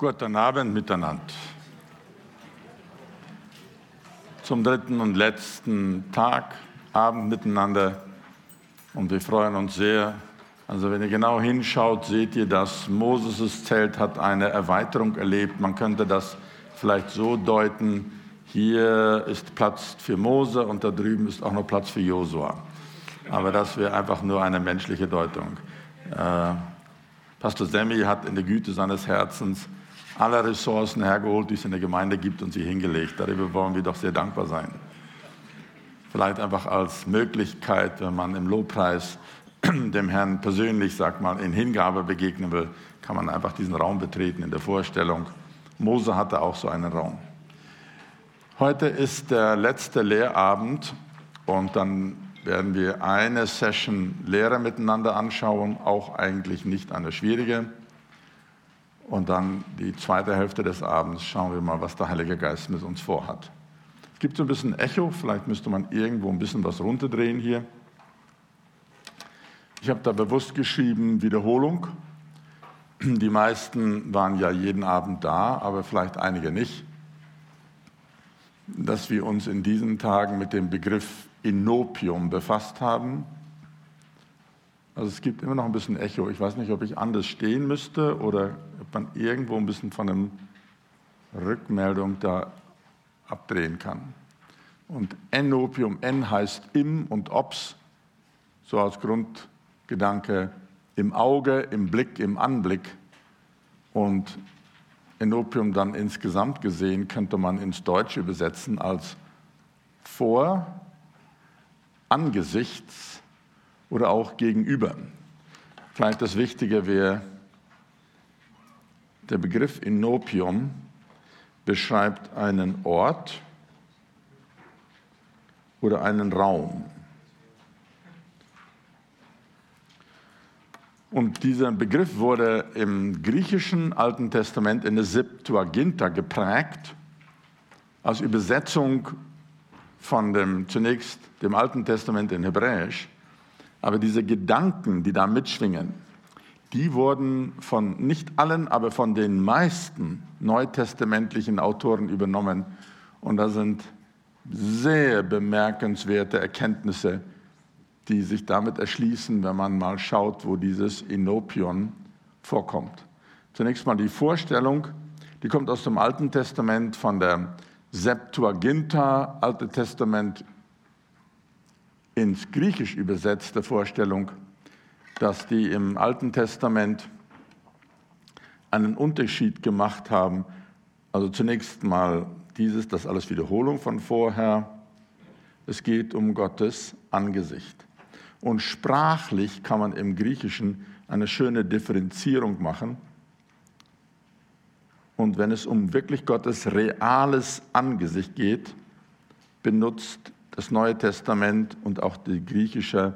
Guten Abend miteinander. Zum dritten und letzten Abend miteinander. Und wir freuen uns sehr. Also wenn ihr genau hinschaut, seht ihr, dass Moses' Zelt hat eine Erweiterung erlebt. Man könnte das vielleicht so deuten, hier ist Platz für Mose und da drüben ist auch noch Platz für Josua. Aber das wäre einfach nur eine menschliche Deutung. Pastor Semmi hat in der Güte seines Herzens alle Ressourcen hergeholt, die es in der Gemeinde gibt und sie hingelegt. Darüber wollen wir doch sehr dankbar sein. Vielleicht einfach als Möglichkeit, wenn man im Lobpreis dem Herrn persönlich, in Hingabe begegnen will, kann man einfach diesen Raum betreten in der Vorstellung. Mose hatte auch so einen Raum. Heute ist der letzte Lehrabend und dann werden wir eine Session Lehre miteinander anschauen, auch eigentlich nicht eine schwierige. Und dann die zweite Hälfte des Abends schauen wir mal, was der Heilige Geist mit uns vorhat. Es gibt so ein bisschen Echo, vielleicht müsste man irgendwo ein bisschen was runterdrehen hier. Ich habe da bewusst geschrieben, Wiederholung. Die meisten waren ja jeden Abend da, aber vielleicht einige nicht. Dass wir uns in diesen Tagen mit dem Begriff Enopion befasst haben. Also es gibt immer noch ein bisschen Echo. Ich weiß nicht, ob ich anders stehen müsste oder ob man irgendwo ein bisschen von der Rückmeldung da abdrehen kann. Und Enopium, N heißt im und obs, so als Grundgedanke im Auge, im Blick, im Anblick. Und Enopium dann insgesamt gesehen könnte man ins Deutsche übersetzen als vor, angesichts oder auch gegenüber. Vielleicht das Wichtige wäre, der Begriff Enopium beschreibt einen Ort oder einen Raum. Und dieser Begriff wurde im griechischen Alten Testament in der Septuaginta geprägt, als Übersetzung von dem Alten Testament in Hebräisch. Aber diese Gedanken, die da mitschwingen, die wurden von nicht allen, aber von den meisten neutestamentlichen Autoren übernommen. Und da sind sehr bemerkenswerte Erkenntnisse, die sich damit erschließen, wenn man mal schaut, wo dieses Enopion vorkommt. Zunächst mal die Vorstellung, die kommt aus dem Alten Testament, von der Septuaginta, Alte Testament ins Griechisch übersetzte Vorstellung, dass die im Alten Testament einen Unterschied gemacht haben. Also zunächst mal das ist alles Wiederholung von vorher. Es geht um Gottes Angesicht. Und sprachlich kann man im Griechischen eine schöne Differenzierung machen. Und wenn es um wirklich Gottes reales Angesicht geht, benutzt das Neue Testament und auch die griechische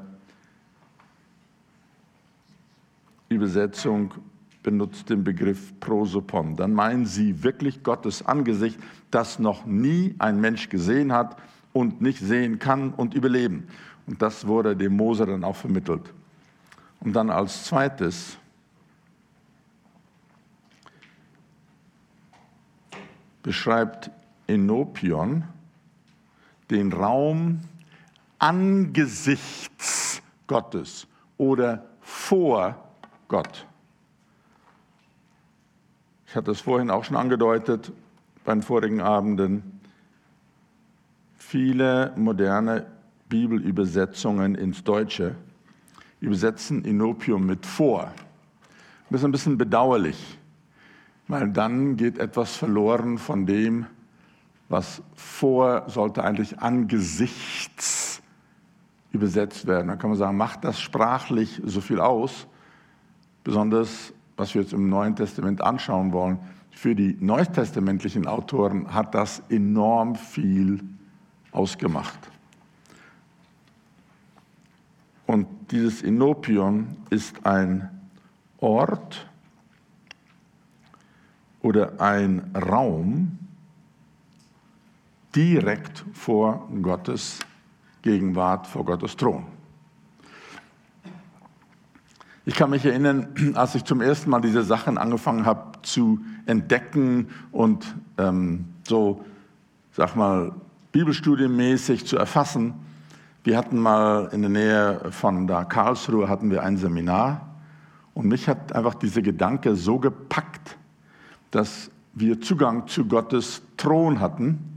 Übersetzung benutzt den Begriff Prosopon. Dann meinen sie wirklich Gottes Angesicht, das noch nie ein Mensch gesehen hat und nicht sehen kann und überleben. Und das wurde dem Mose dann auch vermittelt. Und dann als zweites beschreibt Enopion den Raum angesichts Gottes oder vor Gott. Ich hatte es vorhin auch schon angedeutet, bei den vorigen Abenden. Viele moderne Bibelübersetzungen ins Deutsche übersetzen Enopium mit vor. Das ist ein bisschen bedauerlich, weil dann geht etwas verloren von dem, was vor sollte eigentlich angesichts übersetzt werden. Dann kann man sagen, macht das sprachlich so viel aus, besonders was wir jetzt im Neuen Testament anschauen wollen. Für die neutestamentlichen Autoren hat das enorm viel ausgemacht. Und dieses Enopion ist ein Ort oder ein Raum direkt vor Gottes Gegenwart, vor Gottes Thron. Ich kann mich erinnern, als ich zum ersten Mal diese Sachen angefangen habe zu entdecken und bibelstudienmäßig zu erfassen. Wir hatten mal in der Nähe von da Karlsruhe hatten wir ein Seminar und mich hat einfach dieser Gedanke so gepackt, dass wir Zugang zu Gottes Thron hatten.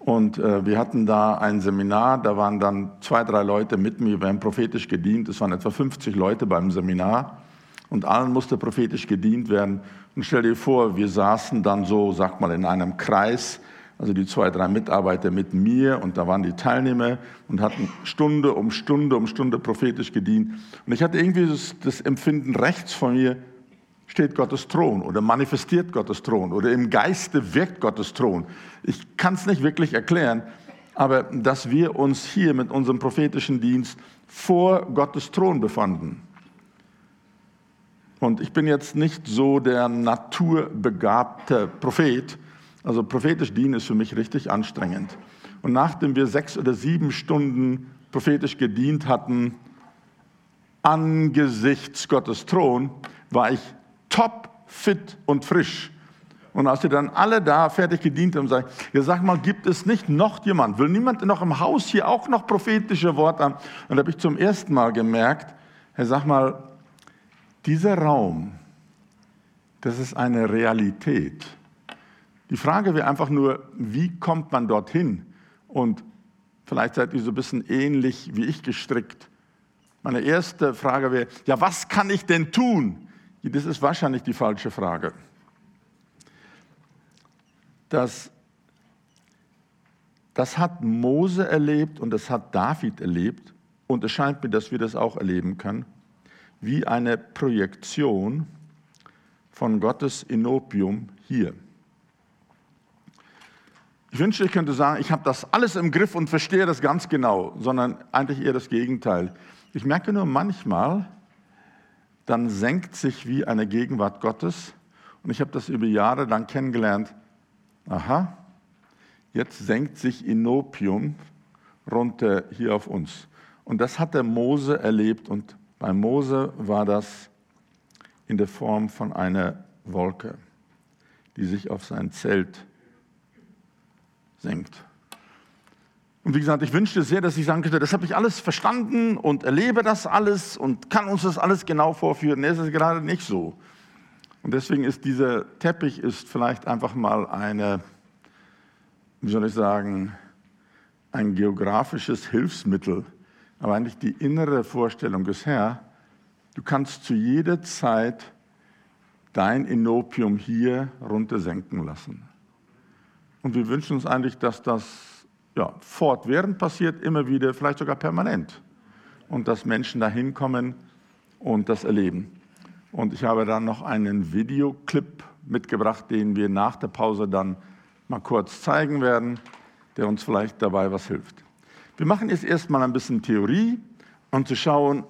Und wir hatten da ein Seminar, da waren dann 2, 3 Leute mit mir, wir haben prophetisch gedient, es waren etwa 50 Leute beim Seminar und allen musste prophetisch gedient werden. Und stell dir vor, wir saßen dann so, sag mal, in einem Kreis, also die 2, 3 Mitarbeiter mit mir und da waren die Teilnehmer und hatten Stunde um Stunde um Stunde prophetisch gedient. Und ich hatte irgendwie das Empfinden, rechts von mir steht Gottes Thron oder manifestiert Gottes Thron oder im Geiste wirkt Gottes Thron. Ich kann es nicht wirklich erklären, aber dass wir uns hier mit unserem prophetischen Dienst vor Gottes Thron befanden. Und ich bin jetzt nicht so der naturbegabte Prophet, also prophetisch dienen ist für mich richtig anstrengend. Und nachdem wir 6 oder 7 Stunden prophetisch gedient hatten, angesichts Gottes Thron, war ich top, fit und frisch. Und als wir dann alle da fertig gedient haben, sage ich, ja, sag mal, gibt es nicht noch jemand? Will niemand noch im Haus hier auch noch prophetische Worte haben? Und da habe ich zum ersten Mal gemerkt, Herr, sag mal, dieser Raum, das ist eine Realität. Die Frage wäre einfach nur, wie kommt man dorthin? Und vielleicht seid ihr so ein bisschen ähnlich wie ich gestrickt. Meine erste Frage wäre, ja, was kann ich denn tun? Das ist wahrscheinlich die falsche Frage. Das hat Mose erlebt und das hat David erlebt. Und es scheint mir, dass wir das auch erleben können. Wie eine Projektion von Gottes Enopium hier. Ich wünschte, ich könnte sagen, ich habe das alles im Griff und verstehe das ganz genau. Sondern eigentlich eher das Gegenteil. Ich merke nur manchmal, dann senkt sich wie eine Gegenwart Gottes. Und ich habe das über Jahre dann kennengelernt. Aha, jetzt senkt sich Enopium runter hier auf uns. Und das hat der Mose erlebt. Und bei Mose war das in der Form von einer Wolke, die sich auf sein Zelt senkt. Und wie gesagt, ich wünschte sehr, dass ich sagen könnte, das habe ich alles verstanden und erlebe das alles und kann uns das alles genau vorführen. Nee, das ist gerade nicht so. Und deswegen ist dieser Teppich ist vielleicht einfach mal ein geografisches Hilfsmittel. Aber eigentlich die innere Vorstellung ist, Herr, du kannst zu jeder Zeit dein Enopium hier runtersenken lassen. Und wir wünschen uns eigentlich, dass das fortwährend passiert, immer wieder, vielleicht sogar permanent. Und dass Menschen da hinkommen und das erleben. Und ich habe dann noch einen Videoclip mitgebracht, den wir nach der Pause dann mal kurz zeigen werden, der uns vielleicht dabei was hilft. Wir machen jetzt erstmal ein bisschen Theorie, um zu schauen,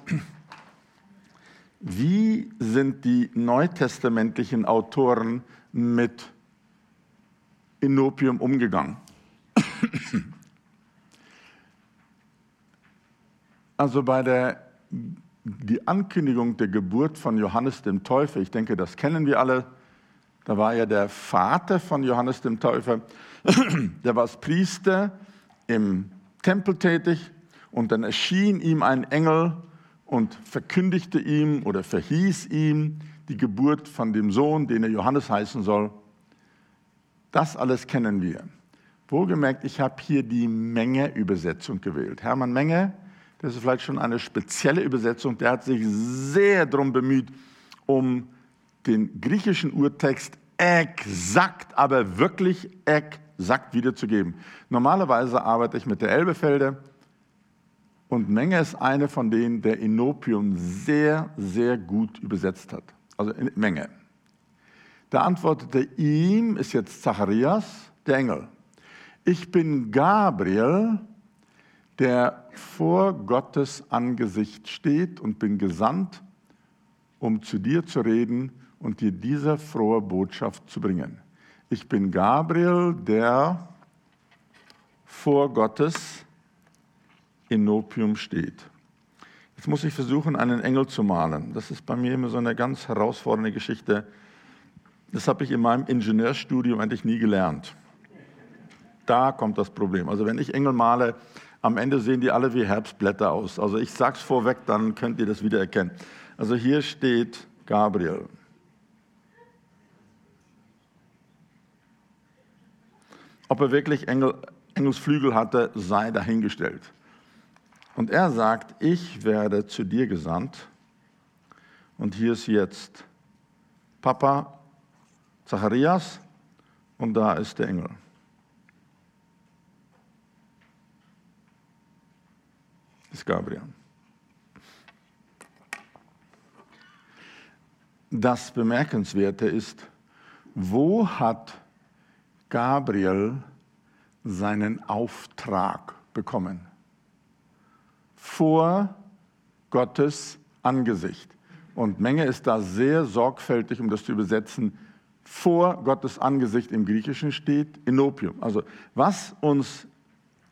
wie sind die neutestamentlichen Autoren mit Enopium umgegangen. Also bei die Ankündigung der Geburt von Johannes dem Täufer, ich denke, das kennen wir alle, da war ja der Vater von Johannes dem Täufer, der war als Priester im Tempel tätig und dann erschien ihm ein Engel und verkündigte ihm oder verhieß ihm die Geburt von dem Sohn, den er Johannes heißen soll. Das alles kennen wir. Wohlgemerkt, ich habe hier die Menge-Übersetzung gewählt. Hermann Menge, das ist vielleicht schon eine spezielle Übersetzung, der hat sich sehr darum bemüht, um den griechischen Urtext exakt, aber wirklich exakt wiederzugeben. Normalerweise arbeite ich mit der Elberfelder und Menge ist eine von denen, der Enopium sehr, sehr gut übersetzt hat. Also Menge. Da antwortete ihm, ist jetzt Zacharias, der Engel. Ich bin Gabriel, der vor Gottes Angesicht steht und bin gesandt, um zu dir zu reden und dir diese frohe Botschaft zu bringen. Ich bin Gabriel, der vor Gottes Enopium steht. Jetzt muss ich versuchen, einen Engel zu malen. Das ist bei mir immer so eine ganz herausfordernde Geschichte. Das habe ich in meinem Ingenieurstudium eigentlich nie gelernt. Da kommt das Problem. Also wenn ich Engel male, am Ende sehen die alle wie Herbstblätter aus. Also ich sage es vorweg, dann könnt ihr das wiedererkennen. Also hier steht Gabriel. Ob er wirklich Engelsflügel hatte, sei dahingestellt. Und er sagt, ich werde zu dir gesandt. Und hier ist jetzt Papa Zacharias und da ist der Engel. Das ist Gabriel. Das Bemerkenswerte ist, wo hat Gabriel seinen Auftrag bekommen? Vor Gottes Angesicht. Und Menge ist da sehr sorgfältig, um das zu übersetzen. Vor Gottes Angesicht im Griechischen steht Enopion. Also was uns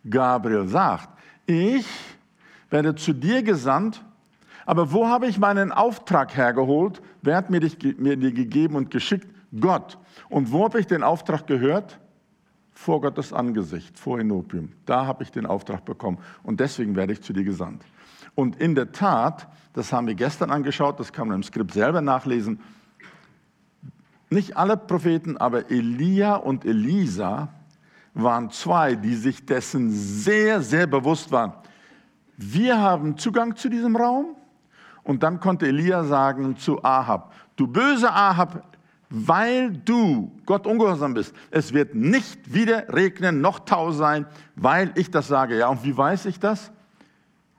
Gabriel sagt, ich werde zu dir gesandt, aber wo habe ich meinen Auftrag hergeholt? Wer hat mir dir gegeben und geschickt? Gott. Und wo habe ich den Auftrag gehört? Vor Gottes Angesicht, vor Enopium. Da habe ich den Auftrag bekommen und deswegen werde ich zu dir gesandt. Und in der Tat, das haben wir gestern angeschaut, das kann man im Skript selber nachlesen, nicht alle Propheten, aber Elia und Elisa waren zwei, die sich dessen sehr, sehr bewusst waren. Wir haben Zugang zu diesem Raum und dann konnte Elia sagen zu Ahab, du böser Ahab, weil du Gott ungehorsam bist. Es wird nicht wieder regnen, noch Tau sein, weil ich das sage. Ja, und wie weiß ich das?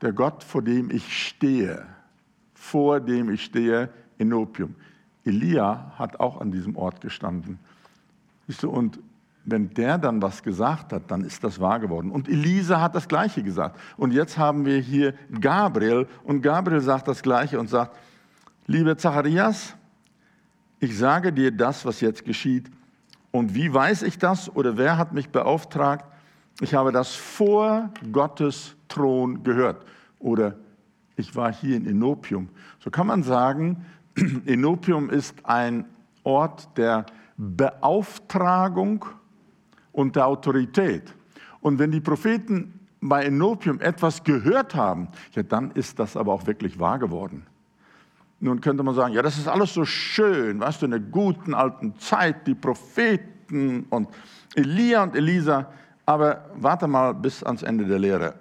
Der Gott, vor dem ich stehe, Enopium. Elia hat auch an diesem Ort gestanden. Siehst du, und wenn der dann was gesagt hat, dann ist das wahr geworden. Und Elisa hat das Gleiche gesagt. Und jetzt haben wir hier Gabriel. Und Gabriel sagt das Gleiche und sagt, lieber Zacharias, ich sage dir das, was jetzt geschieht. Und wie weiß ich das oder wer hat mich beauftragt? Ich habe das vor Gottes Thron gehört. Oder ich war hier in Enopium. So kann man sagen, Enopium ist ein Ort der Beauftragung und der Autorität. Und wenn die Propheten bei Enopium etwas gehört haben, ja, dann ist das aber auch wirklich wahr geworden. Nun könnte man sagen, ja, das ist alles so schön, weißt du, in der guten alten Zeit, die Propheten und Elia und Elisa, aber warte mal bis ans Ende der Lehre.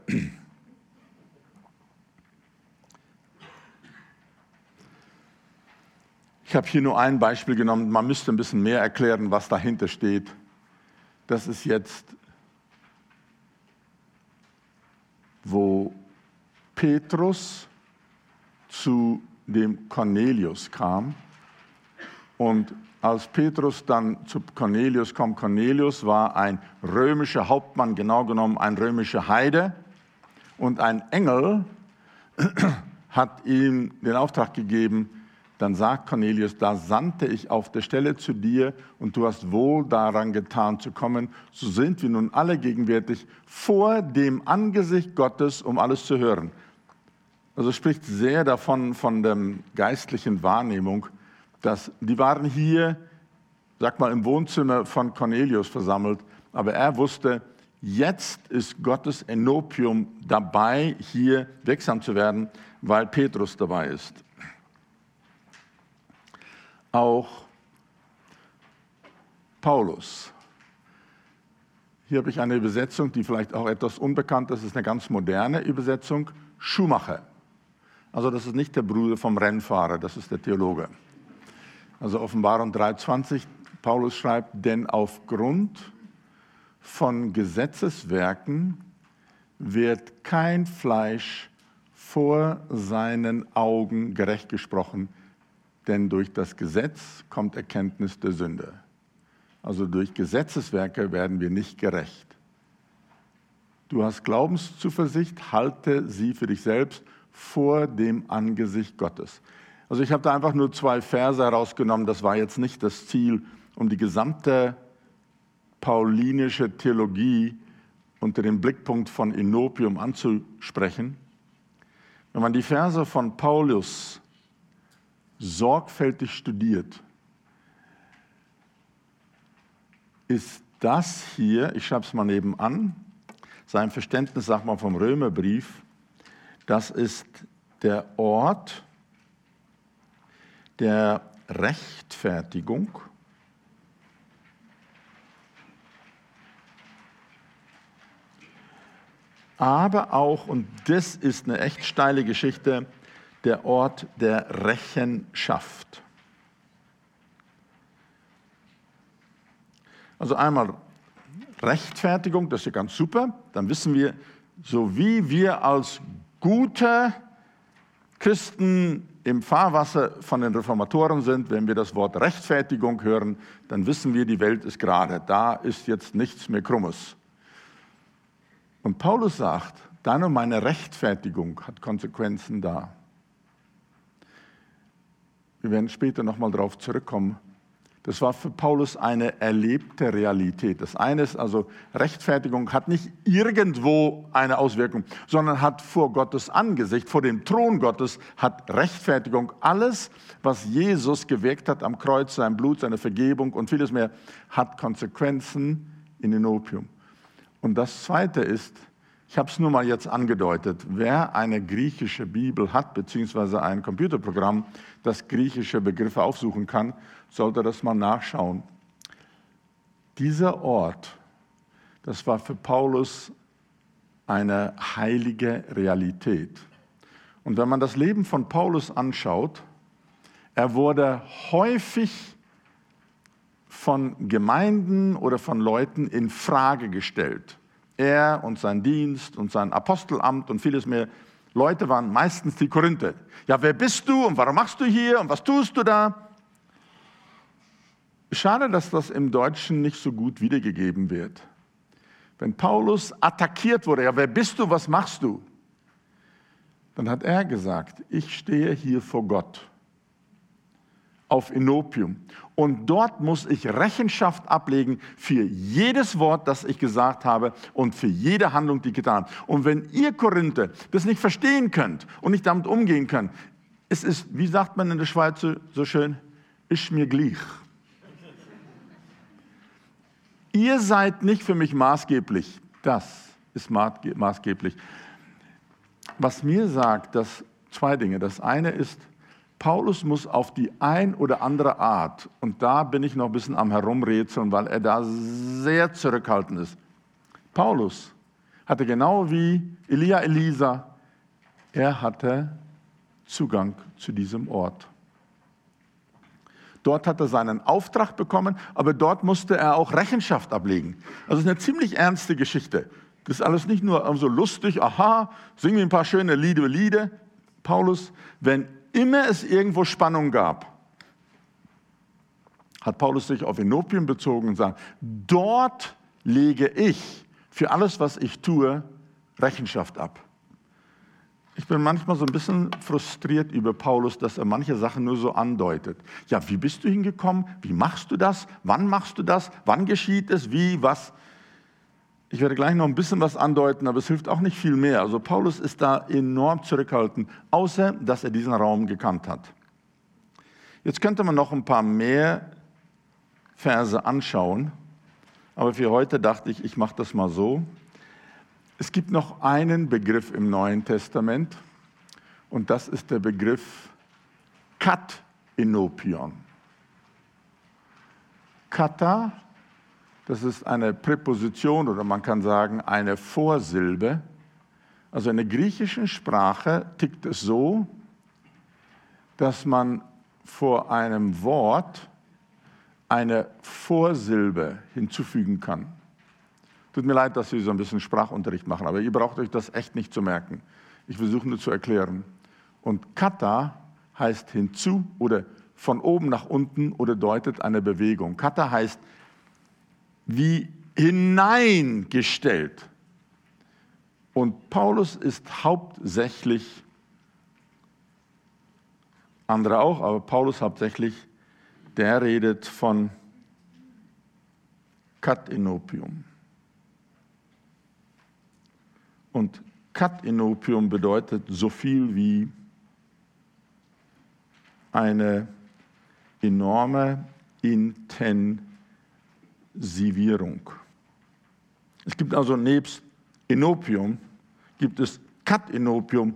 Ich habe hier nur ein Beispiel genommen, man müsste ein bisschen mehr erklären, was dahinter steht. Das ist jetzt, wo Petrus zu dem Cornelius kam. Und als Petrus dann zu Cornelius kommt, Cornelius war ein römischer Hauptmann, genau genommen ein römischer Heide. Und ein Engel hat ihm den Auftrag gegeben, dann sagt Cornelius, da sandte ich auf der Stelle zu dir und du hast wohl daran getan zu kommen. So sind wir nun alle gegenwärtig vor dem Angesicht Gottes, um alles zu hören. Also spricht sehr davon, von der geistlichen Wahrnehmung, dass die waren hier, sag mal, im Wohnzimmer von Cornelius versammelt, aber er wusste, jetzt ist Gottes Enopium dabei, hier wirksam zu werden, weil Petrus dabei ist. Auch Paulus. Hier habe ich eine Übersetzung, die vielleicht auch etwas unbekannt ist, das ist eine ganz moderne Übersetzung, Schumacher. Also das ist nicht der Bruder vom Rennfahrer, das ist der Theologe. Also Offenbarung 3,20, Paulus schreibt, denn aufgrund von Gesetzeswerken wird kein Fleisch vor seinen Augen gerecht gesprochen, denn durch das Gesetz kommt Erkenntnis der Sünde. Also durch Gesetzeswerke werden wir nicht gerecht. Du hast Glaubenszuversicht, halte sie für dich selbst vor dem Angesicht Gottes. Also ich habe da einfach nur zwei Verse herausgenommen, das war jetzt nicht das Ziel, um die gesamte paulinische Theologie unter dem Blickpunkt von Enopium anzusprechen. Wenn man die Verse von Paulus sorgfältig studiert, ist das hier, ich schreibe es mal nebenan, sein Verständnis, sag mal, vom Römerbrief, das ist der Ort der Rechtfertigung aber auch, und das ist eine echt steile Geschichte, der Ort der Rechenschaft. Also einmal Rechtfertigung, das ist ja ganz super. Dann wissen wir, so wie wir als gute Christen im Fahrwasser von den Reformatoren sind, wenn wir das Wort Rechtfertigung hören, dann wissen wir, die Welt ist gerade. Da ist jetzt nichts mehr Krummes. Und Paulus sagt, deine und meine Rechtfertigung hat Konsequenzen da. Wir werden später nochmal darauf zurückkommen. Das war für Paulus eine erlebte Realität. Das eine ist also, Rechtfertigung hat nicht irgendwo eine Auswirkung, sondern hat vor Gottes Angesicht, vor dem Thron Gottes, hat Rechtfertigung alles, was Jesus gewirkt hat am Kreuz, sein Blut, seine Vergebung und vieles mehr, hat Konsequenzen in Enopium. Und das Zweite ist, ich habe es nur mal jetzt angedeutet, wer eine griechische Bibel hat, beziehungsweise ein Computerprogramm, das griechische Begriffe aufsuchen kann, sollte das mal nachschauen. Dieser Ort, das war für Paulus eine heilige Realität. Und wenn man das Leben von Paulus anschaut, er wurde häufig von Gemeinden oder von Leuten in Frage gestellt. Er und sein Dienst und sein Apostelamt und vieles mehr. Leute waren meistens die Korinther. Ja, wer bist du und warum machst du hier und was tust du da? Schade, dass das im Deutschen nicht so gut wiedergegeben wird. Wenn Paulus attackiert wurde, ja, wer bist du, was machst du? Dann hat er gesagt, ich stehe hier vor Gott auf Enopium. Und dort muss ich Rechenschaft ablegen für jedes Wort, das ich gesagt habe und für jede Handlung, die ich getan habe. Und wenn ihr Korinther das nicht verstehen könnt und nicht damit umgehen könnt, es ist, wie sagt man in der Schweiz so schön, isch mir gleich. Ihr seid nicht für mich maßgeblich. Das ist maßgeblich. Was mir sagt, dass zwei Dinge. Das eine ist, Paulus muss auf die ein oder andere Art, und da bin ich noch ein bisschen am Herumrätseln, weil er da sehr zurückhaltend ist. Paulus hatte genau wie Elia, Elisa, er hatte Zugang zu diesem Ort. Dort hat er seinen Auftrag bekommen, aber dort musste er auch Rechenschaft ablegen. Also es ist eine ziemlich ernste Geschichte. Das ist alles nicht nur so lustig, aha, singen wir ein paar schöne Lieder. Paulus, wenn immer es irgendwo Spannung gab, hat Paulus sich auf Enopium bezogen und sagt, dort lege ich für alles, was ich tue, Rechenschaft ab. Ich bin manchmal so ein bisschen frustriert über Paulus, dass er manche Sachen nur so andeutet. Ja, wie bist du hingekommen? Wie machst du das? Wann machst du das? Wann geschieht es? Wie? Was? Ich werde gleich noch ein bisschen was andeuten, aber es hilft auch nicht viel mehr. Also Paulus ist da enorm zurückhaltend, außer dass er diesen Raum gekannt hat. Jetzt könnte man noch ein paar mehr Verse anschauen, aber für heute dachte ich, ich mache das mal so. Es gibt noch einen Begriff im Neuen Testament und das ist der Begriff Kat-Enopion. Kata, das ist eine Präposition oder man kann sagen eine Vorsilbe. Also in der griechischen Sprache tickt es so, dass man vor einem Wort eine Vorsilbe hinzufügen kann. Tut mir leid, dass Sie so ein bisschen Sprachunterricht machen, aber ihr braucht euch das echt nicht zu merken. Ich versuche nur zu erklären. Und kata heißt hinzu oder von oben nach unten oder deutet eine Bewegung. Kata heißt wie hineingestellt. Und Paulus ist hauptsächlich, andere auch, aber Paulus hauptsächlich, der redet von Kat-Enopium. Und Kat-Enopion bedeutet so viel wie eine enorme Intensivierung. Es gibt also nebst Enopium, gibt es Kat-Enopium,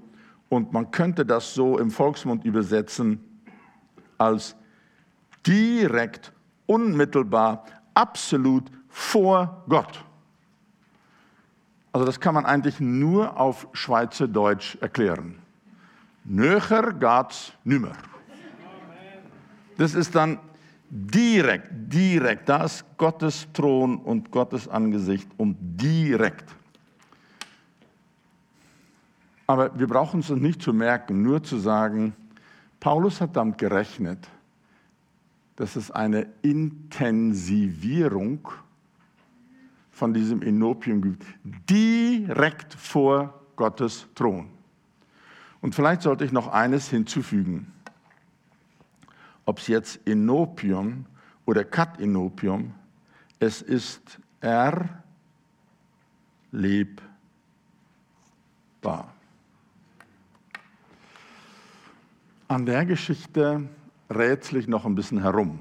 und man könnte das so im Volksmund übersetzen als direkt, unmittelbar, absolut vor Gott. Also das kann man eigentlich nur auf Schweizerdeutsch erklären. Nöcher geht's nimmer. Das ist dann direkt. Da ist Gottes Thron und Gottes Angesicht und direkt. Aber wir brauchen es uns nicht zu merken, nur zu sagen, Paulus hat damit gerechnet, dass es eine Intensivierung von diesem Enopium gibt, direkt vor Gottes Thron. Und vielleicht sollte ich noch eines hinzufügen. Ob es jetzt Enopium oder Kat-Enopium, es ist erlebbar. An der Geschichte rätsel ich noch ein bisschen herum.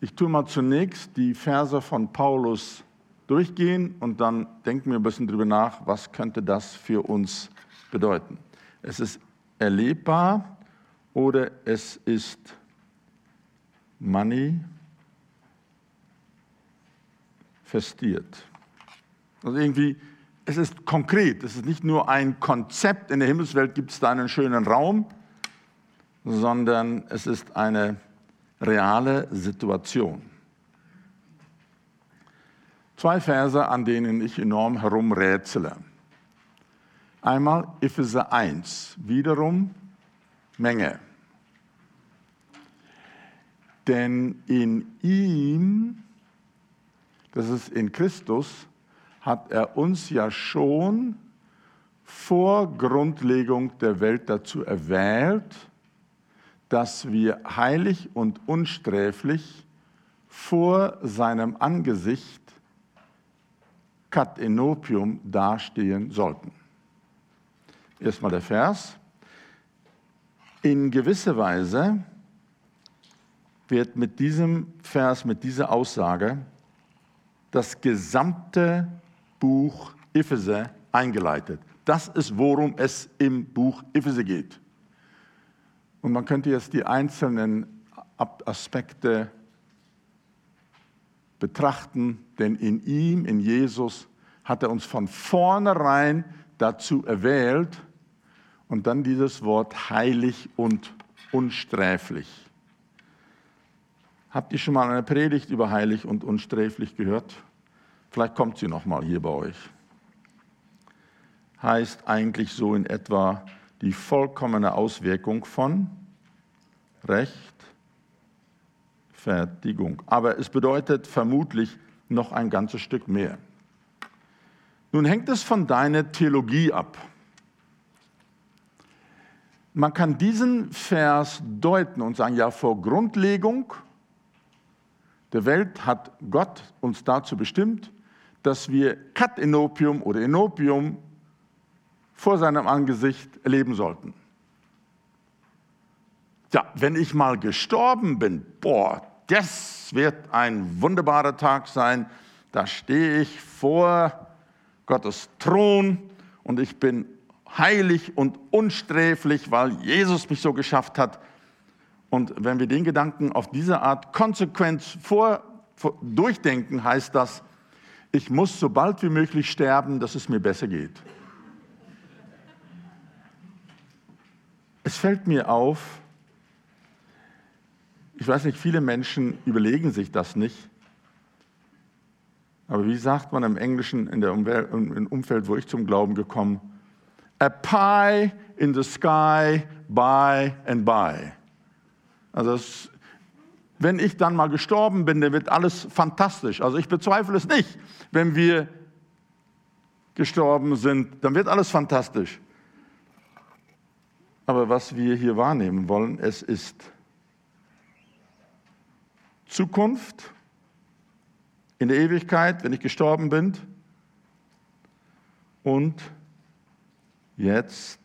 Ich tue mal zunächst die Verse von Paulus durchgehen und dann denken wir ein bisschen drüber nach, was könnte das für uns bedeuten. Es ist erlebbar oder es ist manifestiert. Also irgendwie, es ist konkret, es ist nicht nur ein Konzept, in der Himmelswelt gibt es da einen schönen Raum, sondern es ist eine reale Situation. Zwei Verse, an denen ich enorm herumrätsele. Einmal Epheser 1, wiederum Menge. Denn in ihm, das ist in Christus, hat er uns ja schon vor Grundlegung der Welt dazu erwählt, dass wir heilig und unsträflich vor seinem Angesicht Kat-Enopium dastehen sollten. Erstmal der Vers. In gewisser Weise wird mit diesem Vers, mit dieser Aussage, das gesamte Buch Epheser eingeleitet. Das ist, worum es im Buch Epheser geht. Und man könnte jetzt die einzelnen Aspekte betrachten, denn in ihm, in Jesus, hat er uns von vornherein dazu erwählt. Und dann dieses Wort heilig und unsträflich. Habt ihr schon mal eine Predigt über heilig und unsträflich gehört? Vielleicht kommt sie nochmal hier bei euch. Heißt eigentlich so in etwa, die vollkommene Auswirkung von Rechtfertigung. Aber es bedeutet vermutlich noch ein ganzes Stück mehr. Nun hängt es von deiner Theologie ab. Man kann diesen Vers deuten und sagen, ja, vor Grundlegung der Welt hat Gott uns dazu bestimmt, dass wir Kat-Enopium oder Enopium vor seinem Angesicht erleben sollten. Ja, wenn ich mal gestorben bin, das wird ein wunderbarer Tag sein. Da stehe ich vor Gottes Thron und ich bin heilig und unsträflich, weil Jesus mich so geschafft hat. Und wenn wir den Gedanken auf diese Art konsequent durchdenken, heißt das, ich muss so bald wie möglich sterben, dass es mir besser geht. Es fällt mir auf, ich weiß nicht, viele Menschen überlegen sich das nicht, aber wie sagt man im Englischen, im Umfeld, wo ich zum Glauben gekommen bin, a pie in the sky, by and by. Also wenn ich dann mal gestorben bin, dann wird alles fantastisch. Also ich bezweifle es nicht, wenn wir gestorben sind, dann wird alles fantastisch. Aber was wir hier wahrnehmen wollen, es ist Zukunft in der Ewigkeit, wenn ich gestorben bin, und jetzt.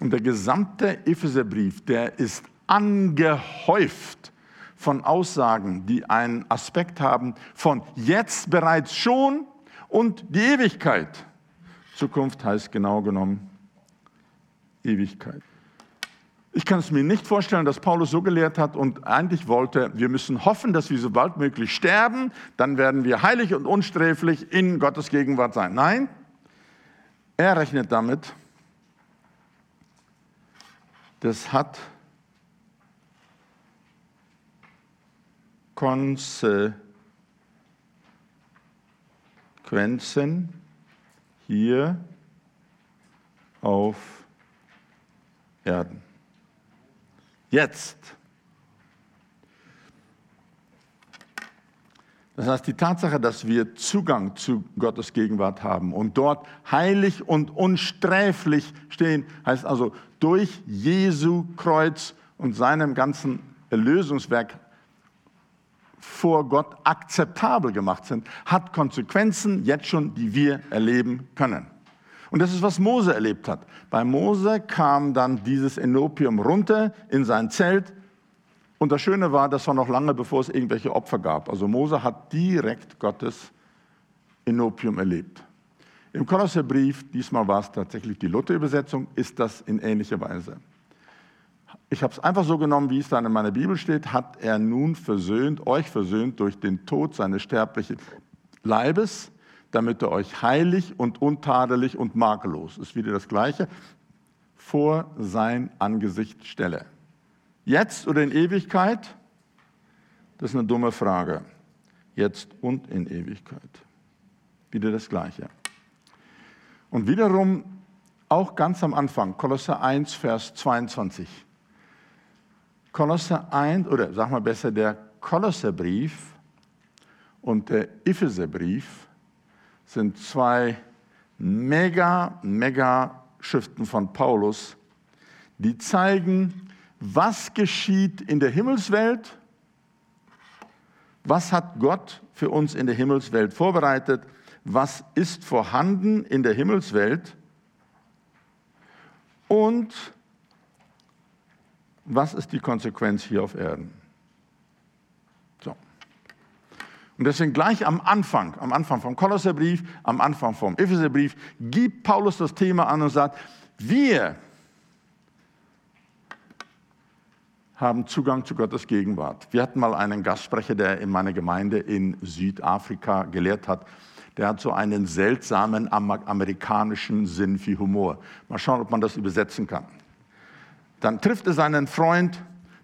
Und der gesamte Epheserbrief, der ist angehäuft von Aussagen, die einen Aspekt haben von jetzt bereits schon und die Ewigkeit. Zukunft heißt genau genommen Ewigkeit. Ich kann es mir nicht vorstellen, dass Paulus so gelehrt hat und eigentlich wollte, wir müssen hoffen, dass wir so bald möglich sterben, dann werden wir heilig und unsträflich in Gottes Gegenwart sein. Nein, er rechnet damit, das hat Konsequenzen hier auf Erden. Jetzt. Das heißt, die Tatsache, dass wir Zugang zu Gottes Gegenwart haben und dort heilig und unsträflich stehen, heißt also, durch Jesu Kreuz und seinem ganzen Erlösungswerk vor Gott akzeptabel gemacht sind, hat Konsequenzen jetzt schon, die wir erleben können. Und das ist, was Mose erlebt hat. Bei Mose kam dann dieses Enopium runter in sein Zelt. Und das Schöne war, das war noch lange, bevor es irgendwelche Opfer gab. Also Mose hat direkt Gottes Enopium erlebt. Im Kolosserbrief, diesmal war es tatsächlich die Luther-Übersetzung, ist das in ähnlicher Weise. Ich habe es einfach so genommen, wie es dann in meiner Bibel steht, hat er nun versöhnt, euch versöhnt durch den Tod seines sterblichen Leibes, damit er euch heilig und untadelig und makellos, ist wieder das Gleiche, vor sein Angesicht stelle. Jetzt oder in Ewigkeit? Das ist eine dumme Frage. Jetzt und in Ewigkeit. Wieder das Gleiche. Und wiederum, auch ganz am Anfang, Kolosser 1, Vers 22. Kolosser 1, oder sag mal besser, der Kolosserbrief und der Epheserbrief sind zwei mega Schriften von Paulus, die zeigen, was geschieht in der Himmelswelt, was hat Gott für uns in der Himmelswelt vorbereitet, was ist vorhanden in der Himmelswelt und was ist die Konsequenz hier auf Erden. Und deswegen gleich am Anfang vom Kolosserbrief, am Anfang vom Epheserbrief, gibt Paulus das Thema an und sagt, wir haben Zugang zu Gottes Gegenwart. Wir hatten mal einen Gastsprecher, der in meiner Gemeinde in Südafrika gelehrt hat. Der hat so einen seltsamen amerikanischen Sinn für Humor. Mal schauen, ob man das übersetzen kann. Dann trifft er seinen Freund,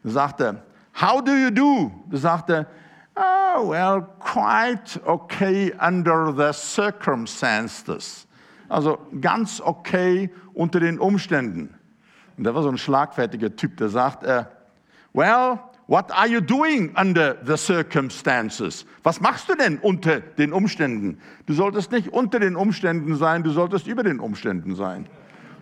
sagt er, how do you do? Da sagt er, oh, well, quite okay under the circumstances. Also ganz okay unter den Umständen. Und da war so ein schlagfertiger Typ, der sagt, well, what are you doing under the circumstances? Was machst du denn unter den Umständen? Du solltest nicht unter den Umständen sein, du solltest über den Umständen sein.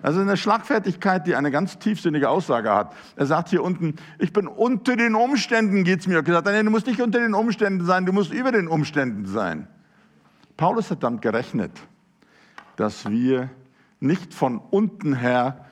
Also eine Schlagfertigkeit, die eine ganz tiefsinnige Aussage hat. Er sagt hier unten, ich bin unter den Umständen, geht es mir. Er hat gesagt, nein, du musst nicht unter den Umständen sein, du musst über den Umständen sein. Paulus hat damit gerechnet, dass wir nicht von unten her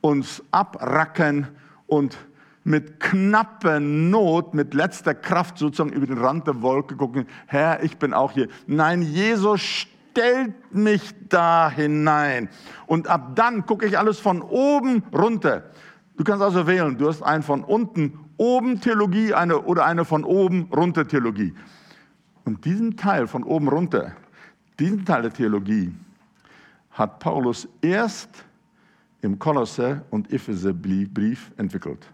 uns abracken und mit knapper Not, mit letzter Kraft sozusagen über den Rand der Wolke gucken, Herr, ich bin auch hier. Nein, Jesus stellt mich da hinein. Und ab dann gucke ich alles von oben runter. Du kannst also wählen. Du hast einen von unten oben Theologie oder eine von oben runter Theologie. Und diesen Teil von oben runter, diesen Teil der Theologie, hat Paulus erst im Kolosser- und Epheserbrief entwickelt.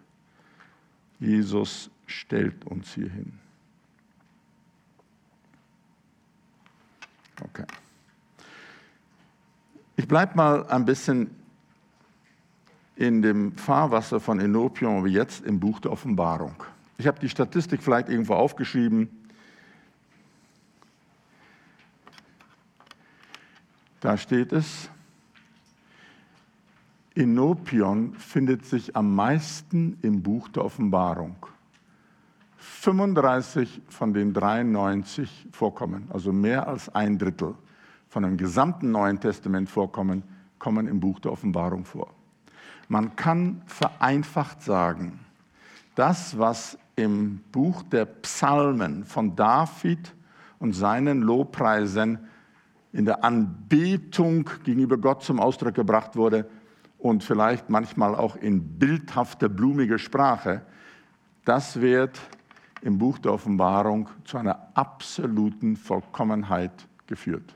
Jesus stellt uns hier hin. Okay. Ich bleibe mal ein bisschen in dem Fahrwasser von Enopion, aber jetzt im Buch der Offenbarung. Ich habe die Statistik vielleicht irgendwo aufgeschrieben. Da steht es, Enopion findet sich am meisten im Buch der Offenbarung. 35 von den 93 vorkommen, also mehr als ein Drittel. von dem gesamten Neuen Testament vorkommen, kommen im Buch der Offenbarung vor. Man kann vereinfacht sagen, das, was im Buch der Psalmen von David und seinen Lobpreisen in der Anbetung gegenüber Gott zum Ausdruck gebracht wurde und vielleicht manchmal auch in bildhafter, blumiger Sprache, das wird im Buch der Offenbarung zu einer absoluten Vollkommenheit geführt.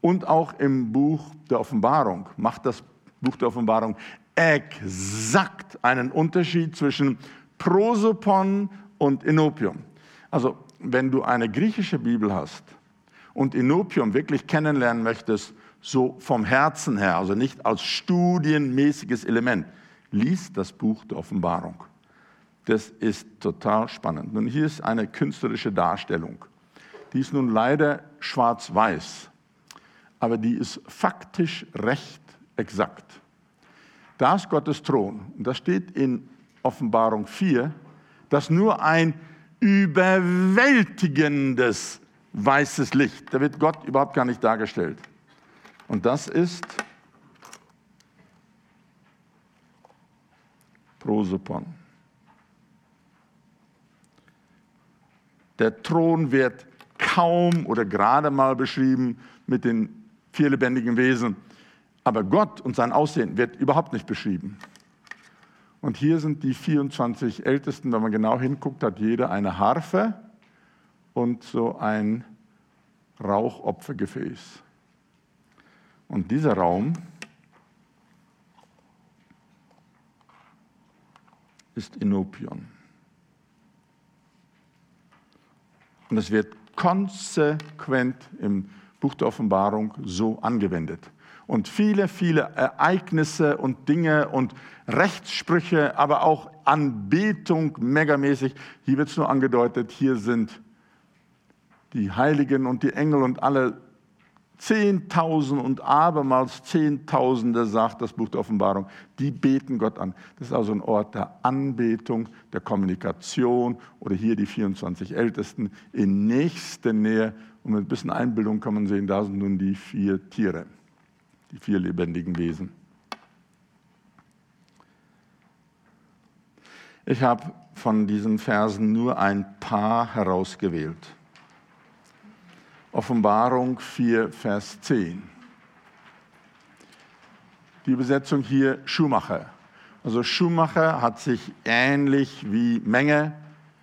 Und auch im Buch der Offenbarung macht das Buch der Offenbarung exakt einen Unterschied zwischen Prosopon und Enopion. Also wenn du eine griechische Bibel hast und Enopion wirklich kennenlernen möchtest, so vom Herzen her, also nicht als studienmäßiges Element, lies das Buch der Offenbarung. Das ist total spannend. Nun, hier ist eine künstlerische Darstellung. Die ist nun leider schwarz-weiß, aber die ist faktisch recht exakt. Da ist Gottes Thron. Und da steht in Offenbarung 4, dass nur ein überwältigendes weißes Licht, da wird Gott überhaupt gar nicht dargestellt. Und das ist Prosopon. Der Thron wird kaum oder gerade mal beschrieben mit den vier lebendigen Wesen. Aber Gott und sein Aussehen wird überhaupt nicht beschrieben. Und hier sind die 24 Ältesten. Wenn man genau hinguckt, hat jeder eine Harfe und so ein Rauchopfergefäß. Und dieser Raum ist Enopion. Und es wird konsequent im Buch der Offenbarung so angewendet. Und viele, viele Ereignisse und Dinge und Rechtssprüche, aber auch Anbetung megamäßig. Hier wird es nur angedeutet, hier sind die Heiligen und die Engel und alle Zehntausend und abermals Zehntausende, sagt das Buch der Offenbarung, die beten Gott an. Das ist also ein Ort der Anbetung, der Kommunikation oder hier die 24 Ältesten in nächster Nähe. Und mit ein bisschen Einbildung kann man sehen, da sind nun die vier Tiere, die vier lebendigen Wesen. Ich habe von diesen Versen nur ein paar herausgewählt. Offenbarung 4, Vers 10. Die Übersetzung hier Schumacher. Also Schumacher hat sich ähnlich wie Menge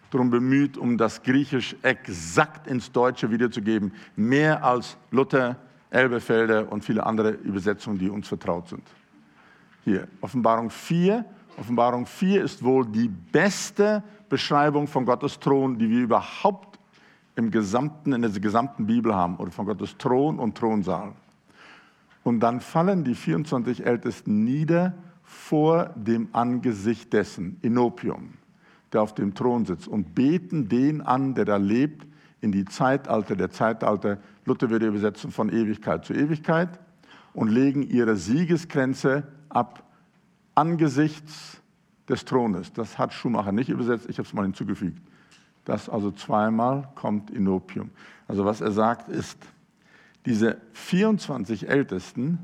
darum bemüht, um das Griechisch exakt ins Deutsche wiederzugeben. Mehr als Luther, Elberfelder und viele andere Übersetzungen, die uns vertraut sind. Hier, Offenbarung 4. Offenbarung 4 ist wohl die beste Beschreibung von Gottes Thron, die wir überhaupt in der gesamten Bibel haben, oder von Gottes Thron und Thronsaal. Und dann fallen die 24 Ältesten nieder vor dem Angesicht dessen, Enopion, der auf dem Thron sitzt, und beten den an, der da lebt, in die Zeitalter der Zeitalter, Luther würde übersetzen von Ewigkeit zu Ewigkeit, und legen ihre Siegeskränze ab angesichts des Thrones. Das hat Schumacher nicht übersetzt, ich habe es mal hinzugefügt. Das also zweimal kommt Enopion. Also was er sagt ist, diese 24 Ältesten,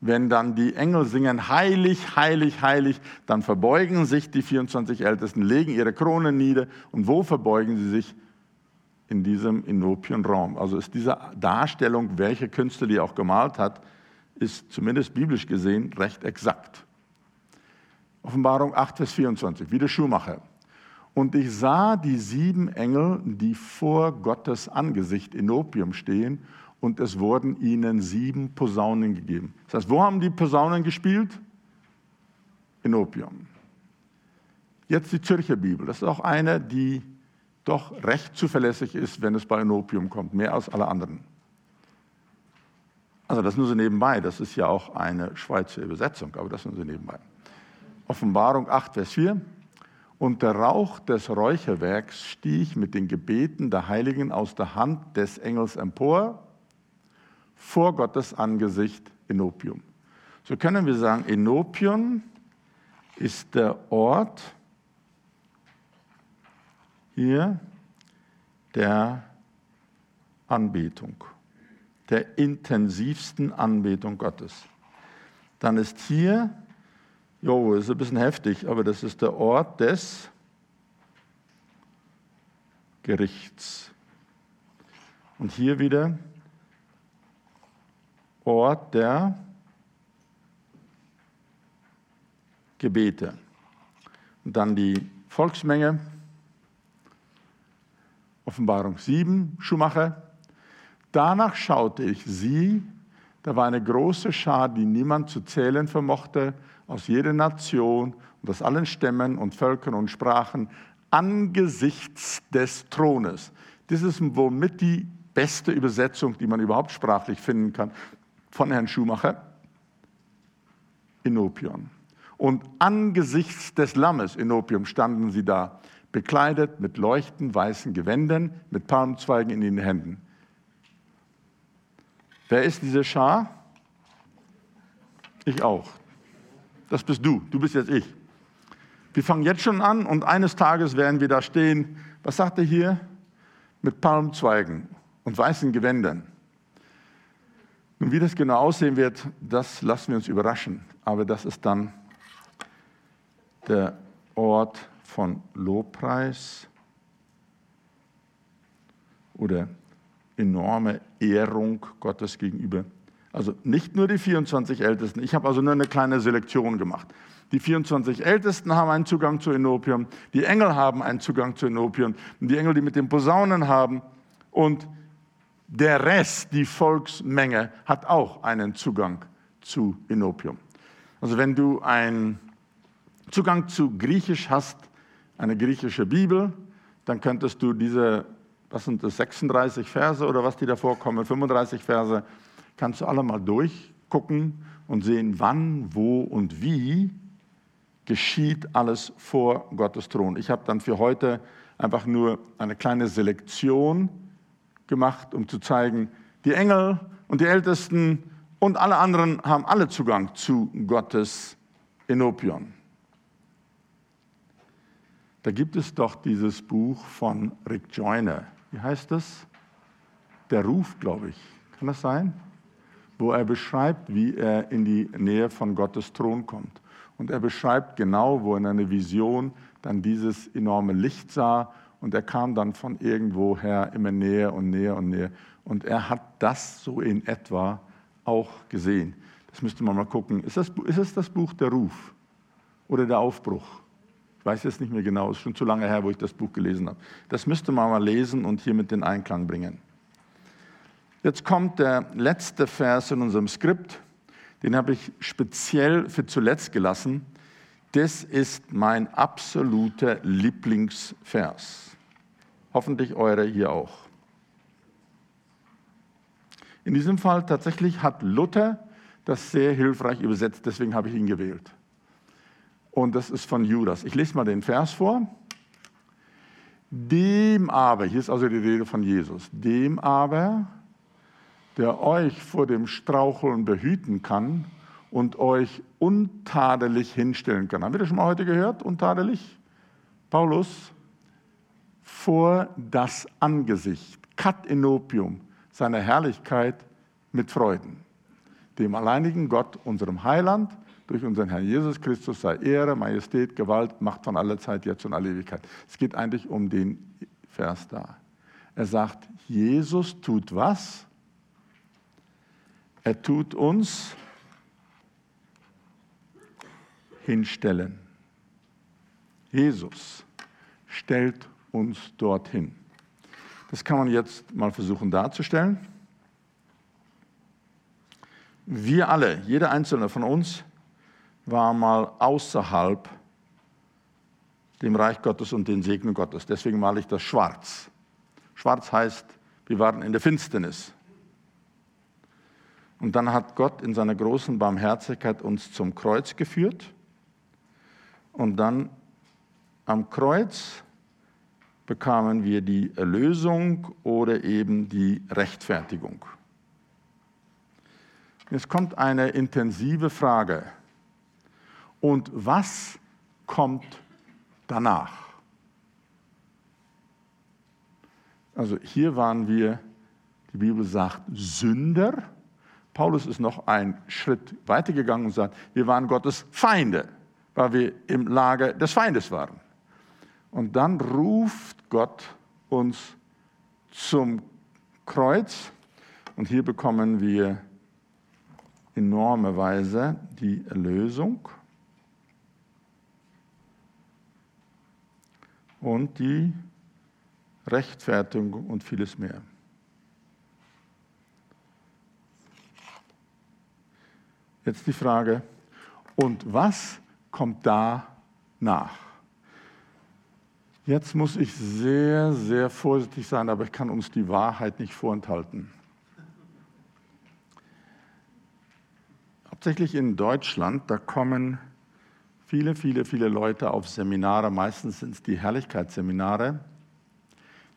wenn dann die Engel singen, heilig, heilig, heilig, dann verbeugen sich die 24 Ältesten, legen ihre Krone nieder. Und wo verbeugen sie sich? In diesem Enopion-Raum. Also ist diese Darstellung, welche Künstler die auch gemalt hat, ist zumindest biblisch gesehen recht exakt. Offenbarung 8, Vers 24, wieder Schumacher. Und ich sah die 7 Engel, die vor Gottes Angesicht Enopion stehen, und es wurden ihnen 7 Posaunen gegeben. Das heißt, wo haben die Posaunen gespielt? Enopion. Jetzt die Zürcher Bibel. Das ist auch eine, die doch recht zuverlässig ist, wenn es bei Enopion kommt, mehr als alle anderen. Also das nur so nebenbei. Das ist ja auch eine Schweizer Übersetzung, aber das nur so nebenbei. Offenbarung 8, Vers 4. Und der Rauch des Räucherwerks stieg mit den Gebeten der Heiligen aus der Hand des Engels empor, vor Gottes Angesicht Enopion. So können wir sagen, Enopion ist der Ort hier der Anbetung. der intensivsten Anbetung Gottes. Dann ist hier, jo, ist ein bisschen heftig, aber das ist der Ort des Gerichts. Und hier wieder Ort der Gebete. Und dann die Volksmenge, Offenbarung 7, Schuhmacher. Danach schaute ich sie, da war eine große Schar, die niemand zu zählen vermochte, aus jeder Nation und aus allen Stämmen und Völkern und Sprachen, angesichts des Thrones. Das ist womit die beste Übersetzung, die man überhaupt sprachlich finden kann, von Herrn Schumacher, Enopion. Und angesichts des Lammes, Enopion, standen sie da, bekleidet mit leuchtend weißen Gewändern, mit Palmzweigen in den Händen. Wer ist diese Schar? Ich auch. Das bist du. Du bist jetzt ich. Wir fangen jetzt schon an und eines Tages werden wir da stehen. Was sagt er hier? Mit Palmzweigen und weißen Gewändern. Nun, wie das genau aussehen wird, das lassen wir uns überraschen. Aber das ist dann der Ort von Lobpreis oder enorme Ehrung Gottes gegenüber. Also nicht nur die 24 Ältesten. Ich habe also nur eine kleine Selektion gemacht. Die 24 Ältesten haben einen Zugang zu Enopion. Die Engel haben einen Zugang zu Enopion. Und die Engel, die mit den Posaunen haben. Und der Rest, die Volksmenge, hat auch einen Zugang zu Enopion. Also wenn du einen Zugang zu Griechisch hast, eine griechische Bibel, dann könntest du diese, was sind das, 36 Verse oder was die da vorkommen, 35 Verse, kannst du alle mal durchgucken und sehen, wann, wo und wie geschieht alles vor Gottes Thron. Ich habe dann für heute einfach nur eine kleine Selektion gemacht, um zu zeigen, die Engel und die Ältesten und alle anderen haben alle Zugang zu Gottes Enopion. Da gibt es doch dieses Buch von Rick Joyner. Wie heißt das? Der Ruf, glaube ich. Kann das sein? Wo er beschreibt, wie er in die Nähe von Gottes Thron kommt. Und er beschreibt genau, wo er in einer Vision dann dieses enorme Licht sah. Und er kam dann von irgendwoher immer näher und näher und näher. Und er hat das so in etwa auch gesehen. Das müsste man mal gucken. Ist es das Buch Der Ruf oder Der Aufbruch? Ich weiß jetzt nicht mehr genau, es ist schon zu lange her, wo ich das Buch gelesen habe. Das müsste man mal lesen und hier mit in Einklang bringen. Jetzt kommt der letzte Vers in unserem Skript. Den habe ich speziell für zuletzt gelassen. Das ist mein absoluter Lieblingsvers. Hoffentlich eure hier auch. In diesem Fall tatsächlich hat Luther das sehr hilfreich übersetzt, deswegen habe ich ihn gewählt. Und das ist von Judas. Ich lese mal den Vers vor. Dem aber, hier ist also die Rede von Jesus, dem aber, der euch vor dem Straucheln behüten kann und euch untadelig hinstellen kann. Haben wir das schon mal heute gehört? Untadelig? Paulus, vor das Angesicht, Kat-Enopion, seiner Herrlichkeit mit Freuden. Dem alleinigen Gott, unserem Heiland, durch unseren Herrn Jesus Christus sei Ehre, Majestät, Gewalt, Macht von aller Zeit, jetzt und alle Ewigkeit. Es geht eigentlich um den Vers da. Er sagt, Jesus tut was? Er tut uns hinstellen. Jesus stellt uns dorthin. Das kann man jetzt mal versuchen darzustellen. Wir alle, jeder Einzelne von uns, war mal außerhalb dem Reich Gottes und den Segen Gottes. Deswegen male ich das schwarz. Schwarz heißt, wir waren in der Finsternis. Und dann hat Gott in seiner großen Barmherzigkeit uns zum Kreuz geführt. Und dann am Kreuz bekamen wir die Erlösung oder eben die Rechtfertigung. Jetzt kommt eine intensive Frage. Und was kommt danach? Also hier waren wir Die Bibel sagt Sünder. Paulus ist noch einen Schritt weitergegangen und sagt, wir waren Gottes Feinde, weil wir im Lager des Feindes waren. Und dann ruft Gott uns zum Kreuz. Und hier bekommen wir enorme Weise die Erlösung und die Rechtfertigung und vieles mehr. Jetzt die Frage, und was kommt da nach? Jetzt muss ich sehr, sehr vorsichtig sein, aber ich kann uns die Wahrheit nicht vorenthalten. Hauptsächlich in Deutschland, da kommen viele, viele, viele Leute auf Seminare, meistens sind es die Herrlichkeitsseminare,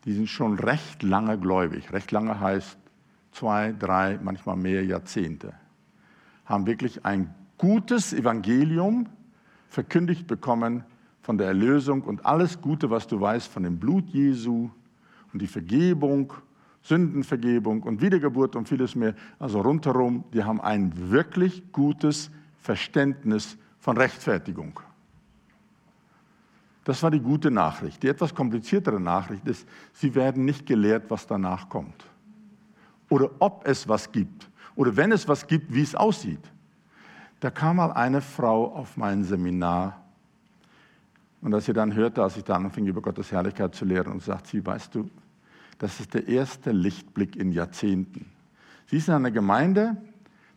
die sind schon recht lange gläubig. Recht lange heißt 2, 3, manchmal mehr Jahrzehnte. Haben wirklich ein gutes Evangelium verkündigt bekommen von der Erlösung und alles Gute, was du weißt von dem Blut Jesu und die Vergebung, Sündenvergebung und Wiedergeburt und vieles mehr. Also rundherum, die haben ein wirklich gutes Verständnis von Rechtfertigung. Das war die gute Nachricht. Die etwas kompliziertere Nachricht ist, sie werden nicht gelehrt, was danach kommt. Oder ob es was gibt. Oder wenn es was gibt, wie es aussieht. Da kam mal eine Frau auf mein Seminar und als sie dann hörte, als ich dann anfing, über Gottes Herrlichkeit zu lehren, und sagt sie, weißt du, das ist der erste Lichtblick in Jahrzehnten. Sie ist in einer Gemeinde,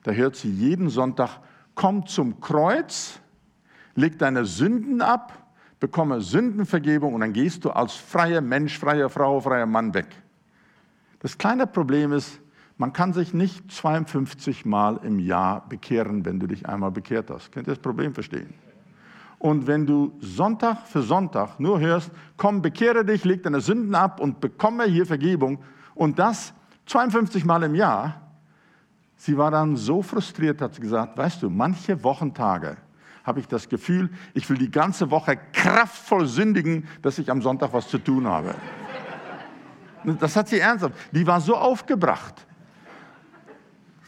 da hört sie jeden Sonntag, komm zum Kreuz, leg deine Sünden ab, bekomme Sündenvergebung und dann gehst du als freier Mensch, freie Frau, freier Mann weg. Das kleine Problem ist, man kann sich nicht 52 Mal im Jahr bekehren, wenn du dich einmal bekehrt hast. Könnt ihr das Problem verstehen? Und wenn du Sonntag für Sonntag nur hörst, komm, bekehre dich, leg deine Sünden ab und bekomme hier Vergebung. Und das 52 Mal im Jahr. Sie war dann so frustriert, hat sie gesagt, weißt du, manche Wochentage habe ich das Gefühl, ich will die ganze Woche kraftvoll sündigen, dass ich am Sonntag was zu tun habe. Das hat sie ernsthaft. Die war so aufgebracht.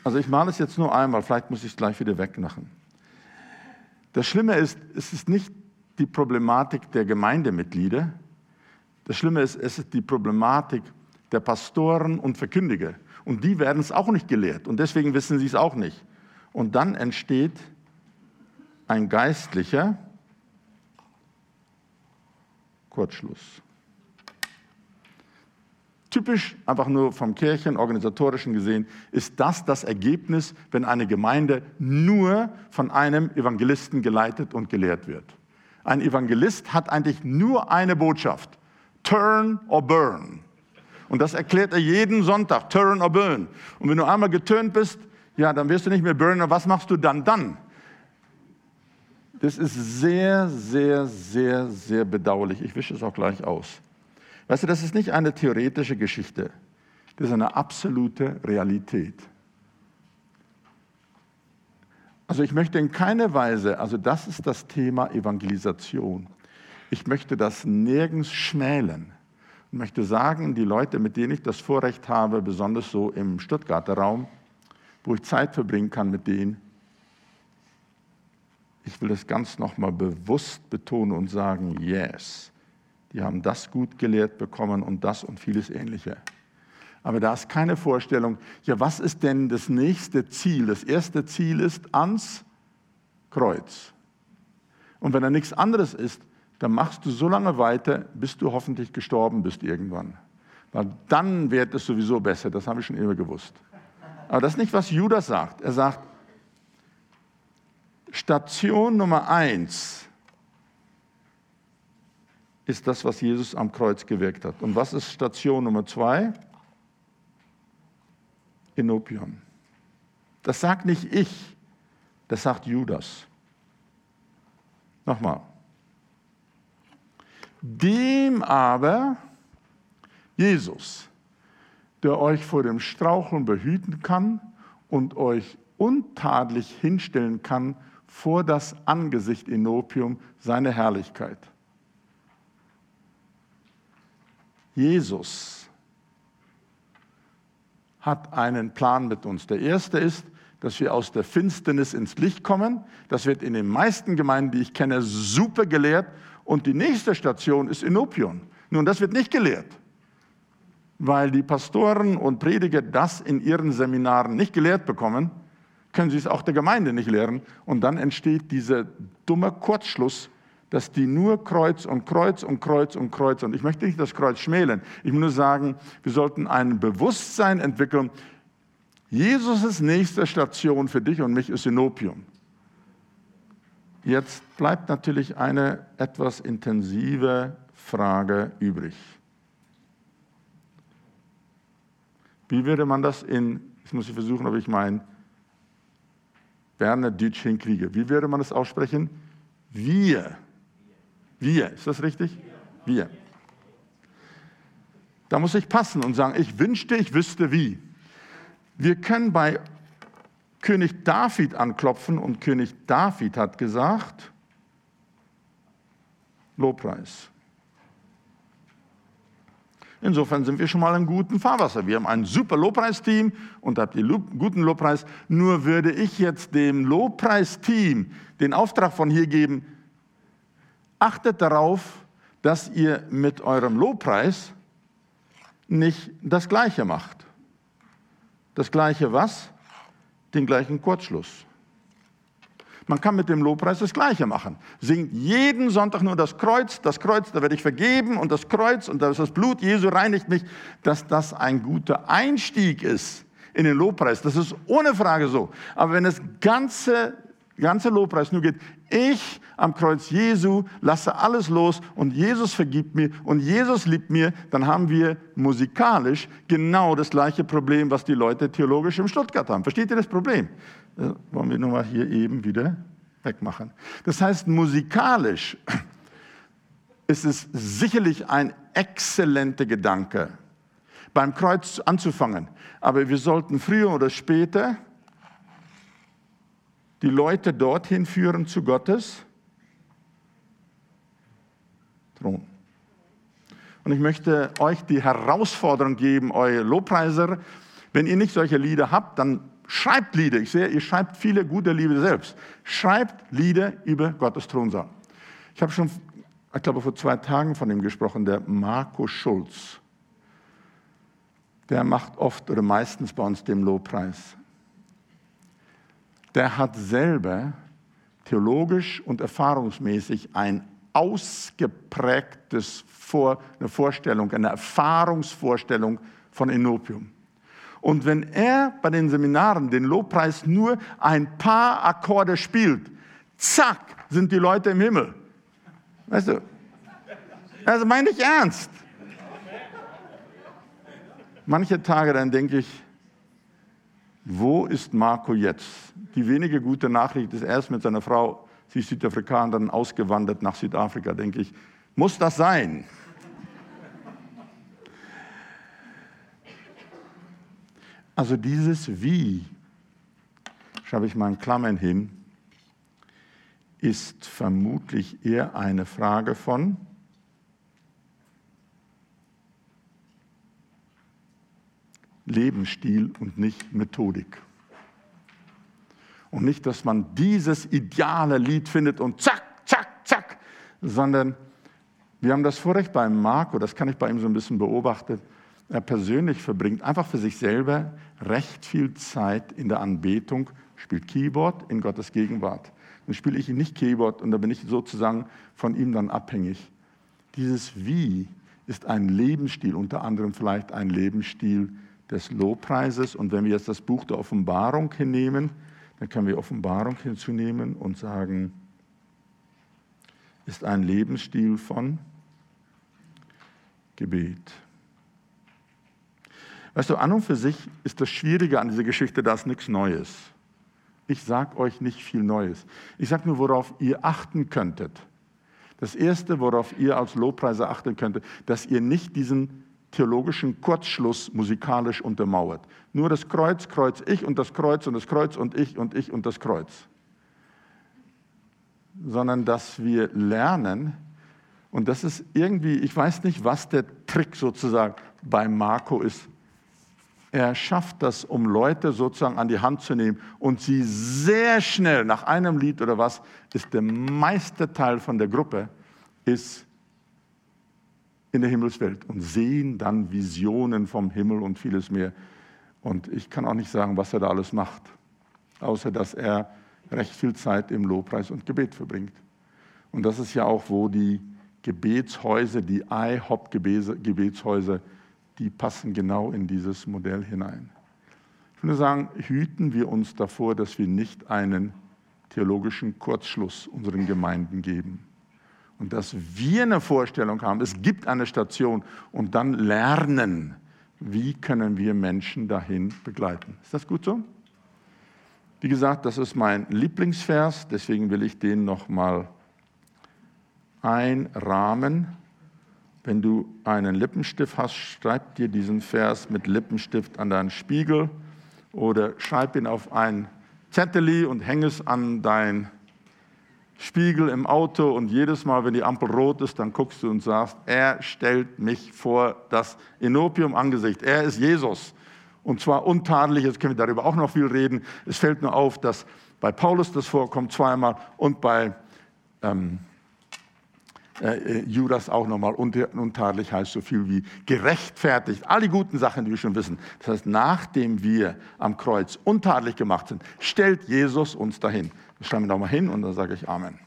Also ich male es jetzt nur einmal, vielleicht muss ich es gleich wieder wegmachen. Das Schlimme ist, es ist nicht die Problematik der Gemeindemitglieder. Das Schlimme ist, es ist die Problematik der Pastoren und Verkündiger. Und die werden es auch nicht gelehrt und deswegen wissen sie es auch nicht. Und dann entsteht ein geistlicher Kurzschluss. Typisch, einfach nur vom Kirchen, organisatorischen gesehen, ist das Ergebnis, wenn eine Gemeinde nur von einem Evangelisten geleitet und gelehrt wird. Ein Evangelist hat eigentlich nur eine Botschaft, turn or burn. Und das erklärt er jeden Sonntag, turn or burn. Und wenn du einmal geturnt bist, ja, dann wirst du nicht mehr burnen, was machst du dann? Das ist sehr, sehr, sehr, sehr bedauerlich. Ich wische es auch gleich aus. Weißt du, das ist nicht eine theoretische Geschichte, das ist eine absolute Realität. Also ich möchte in keiner Weise, also das ist das Thema Evangelisation. Ich möchte das nirgends schmälen und möchte sagen, die Leute, mit denen ich das Vorrecht habe, besonders so im Stuttgarter Raum, wo ich Zeit verbringen kann mit denen, ich will das ganz nochmal bewusst betonen und sagen, yes. Die haben das gut gelehrt bekommen und das und vieles Ähnliche. Aber da ist keine Vorstellung, ja, was ist denn das nächste Ziel? Das erste Ziel ist ans Kreuz. Und wenn da nichts anderes ist, dann machst du so lange weiter, bis du hoffentlich gestorben bist irgendwann. Weil dann wird es sowieso besser, das habe ich schon immer gewusst. Aber das ist nicht, was Judas sagt. Er sagt, Station Nummer 1 ist das, was Jesus am Kreuz gewirkt hat. Und was ist Station Nummer 2? Enopion. Das sagt nicht ich, das sagt Judas. Nochmal. Dem aber Jesus, der euch vor dem Straucheln behüten kann und euch untadelig hinstellen kann vor das Angesicht Enopium, seine Herrlichkeit. Jesus hat einen Plan mit uns. Der erste ist, dass wir aus der Finsternis ins Licht kommen. Das wird in den meisten Gemeinden, die ich kenne, super gelehrt. Und die nächste Station ist Enopion. Nun, das wird nicht gelehrt, weil die Pastoren und Prediger das in ihren Seminaren nicht gelehrt bekommen, können sie es auch der Gemeinde nicht lehren. Und dann entsteht dieser dumme Kurzschluss, dass die nur Kreuz und Kreuz und Kreuz und Kreuz, und ich möchte nicht das Kreuz schmälen, ich will nur sagen, wir sollten ein Bewusstsein entwickeln, Jesus ist nächste Station für dich und mich ist Enopion. Jetzt bleibt natürlich eine etwas intensive Frage übrig. Wie würde man das jetzt muss ich versuchen, ob ich meinen Berner Deutsch hinkriege, wie würde man das aussprechen? Wir, ist das richtig? Wir. Da muss ich passen und sagen, ich wünschte, ich wüsste wie. Wir können bei König David anklopfen und König David hat gesagt, Lobpreis. Insofern sind wir schon mal im guten Fahrwasser. Wir haben ein super Lobpreisteam und habt ihr guten Lobpreis. Nur würde ich jetzt dem Lobpreisteam den Auftrag von hier geben, achtet darauf, dass ihr mit eurem Lobpreis nicht das Gleiche macht. Das Gleiche was? Den gleichen Kurzschluss. Man kann mit dem Lobpreis das Gleiche machen. Singt jeden Sonntag nur das Kreuz, da werde ich vergeben und das Kreuz und da ist das Blut Jesu reinigt mich, dass das ein guter Einstieg ist in den Lobpreis. Das ist ohne Frage so. Aber wenn das ganze Lobpreis nur geht, ich am Kreuz Jesu lasse alles los und Jesus vergibt mir und Jesus liebt mir, dann haben wir musikalisch genau das gleiche Problem, was die Leute theologisch im Stuttgart haben. Versteht ihr das Problem? Das wollen wir nun mal hier eben wieder wegmachen. Das heißt, musikalisch ist es sicherlich ein exzellenter Gedanke, beim Kreuz anzufangen. Aber wir sollten früher oder später die Leute dorthin führen zu Gottes Thron. Und ich möchte euch die Herausforderung geben, eure Lobpreiser, wenn ihr nicht solche Lieder habt, dann schreibt Lieder. Ich sehe, ihr schreibt viele gute Lieder selbst. Schreibt Lieder über Gottes Thronsaal. Ich habe schon, ich glaube, vor 2 Tagen von ihm gesprochen, der Marco Schulz. Der macht oft oder meistens bei uns den Lobpreis. Der hat selber theologisch und erfahrungsmäßig ein ausgeprägtes eine Vorstellung, eine Erfahrungsvorstellung von Enopion. Und wenn er bei den Seminaren den Lobpreis nur ein paar Akkorde spielt, zack, sind die Leute im Himmel. Weißt du? Also meine ich ernst. Manche Tage dann denke ich, wo ist Marco jetzt? Die wenige gute Nachricht ist, er ist mit seiner Frau, sie ist Südafrikanerin, ausgewandert nach Südafrika, denke ich. Muss das sein? Also dieses Wie, schreibe ich mal in Klammern hin, ist vermutlich eher eine Frage von Lebensstil und nicht Methodik. Und nicht, dass man dieses ideale Lied findet und zack, zack, zack, sondern wir haben das Vorrecht bei Marco, das kann ich bei ihm so ein bisschen beobachten, er persönlich verbringt einfach für sich selber recht viel Zeit in der Anbetung, spielt Keyboard in Gottes Gegenwart. Dann spiele ich nicht Keyboard und da bin ich sozusagen von ihm dann abhängig. Dieses Wie ist ein Lebensstil, unter anderem vielleicht ein Lebensstil des Lobpreises. Und wenn wir jetzt das Buch der Offenbarung hinnehmen, dann können wir Offenbarung hinzunehmen und sagen, ist ein Lebensstil von Gebet. Weißt du, an und für sich ist das Schwierige an dieser Geschichte, da ist nichts Neues. Ich sage euch nicht viel Neues. Ich sage nur, worauf ihr achten könntet. Das Erste, worauf ihr als Lobpreiser achten könntet, dass ihr nicht diesen theologischen Kurzschluss musikalisch untermauert. Nur das Kreuz, ich und das Kreuz und das Kreuz und ich und das Kreuz. Sondern, dass wir lernen, und das ist irgendwie, ich weiß nicht, was der Trick sozusagen bei Marco ist, Er schafft das, um Leute sozusagen an die Hand zu nehmen und sie sehr schnell, nach einem Lied oder was, ist der meiste Teil von der Gruppe, ist in der Himmelswelt und sehen dann Visionen vom Himmel und vieles mehr. Und ich kann auch nicht sagen, was er da alles macht, außer dass er recht viel Zeit im Lobpreis und Gebet verbringt. Und das ist ja auch, wo die Gebetshäuser, die IHOP-Gebetshäuser, die passen genau in dieses Modell hinein. Ich würde sagen, hüten wir uns davor, dass wir nicht einen theologischen Kurzschluss unseren Gemeinden geben. Und dass wir eine Vorstellung haben, es gibt eine Station und dann lernen, wie können wir Menschen dahin begleiten. Ist das gut so? Wie gesagt, das ist mein Lieblingsvers, deswegen will ich den nochmal einrahmen. Wenn du einen Lippenstift hast, schreib dir diesen Vers mit Lippenstift an deinen Spiegel oder schreib ihn auf ein Zettel und häng es an deinen Spiegel im Auto und jedes Mal, wenn die Ampel rot ist, dann guckst du und sagst, er stellt mich vor das Enopium-Angesicht, er ist Jesus. Und zwar untadelig, jetzt können wir darüber auch noch viel reden. Es fällt nur auf, dass bei Paulus das vorkommt zweimal und bei Judas auch nochmal. Untadelig heißt so viel wie gerechtfertigt. All die guten Sachen, die wir schon wissen. Das heißt, nachdem wir am Kreuz untadelig gemacht sind, stellt Jesus uns dahin. Das schreiben wir nochmal hin und dann sage ich Amen.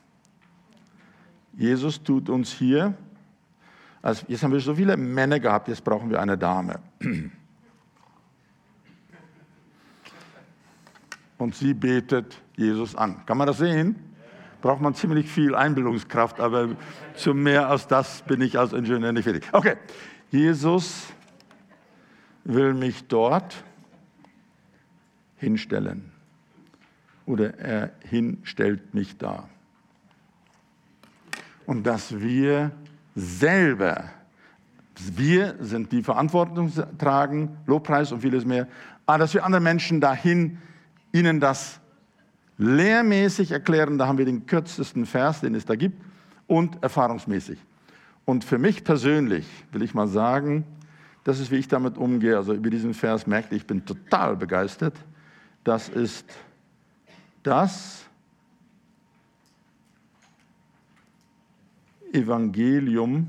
Jesus tut uns hier, also jetzt haben wir so viele Männer gehabt, jetzt brauchen wir eine Dame. Und sie betet Jesus an. Kann man das sehen? Braucht man ziemlich viel Einbildungskraft, aber zu mehr als das bin ich als Ingenieur nicht fähig. Okay, Jesus will mich dort hinstellen. Oder er hinstellt mich da. Und dass wir selber, wir sind die Verantwortung tragen, Lobpreis und vieles mehr, aber dass wir andere Menschen dahin ihnen das lehrmäßig erklären, da haben wir den kürzesten Vers, den es da gibt, und erfahrungsmäßig. Und für mich persönlich will ich mal sagen, das ist, wie ich damit umgehe, also über diesen Vers merkte ich, ich bin total begeistert. Das ist das Evangelium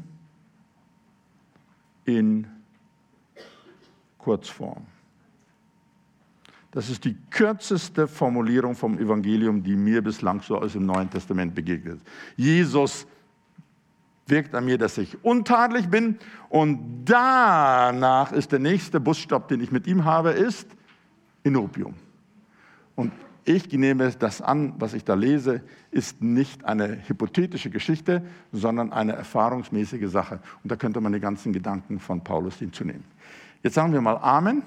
in Kurzform. Das ist die kürzeste Formulierung vom Evangelium, die mir bislang so aus dem Neuen Testament begegnet. Jesus wirkt an mir, dass ich untadelig bin und danach ist der nächste Busstopp, den ich mit ihm habe, ist Enopium. Und ich nehme das an, was ich da lese, ist nicht eine hypothetische Geschichte, sondern eine erfahrungsmäßige Sache. Und da könnte man die ganzen Gedanken von Paulus hinzunehmen. Jetzt sagen wir mal Amen.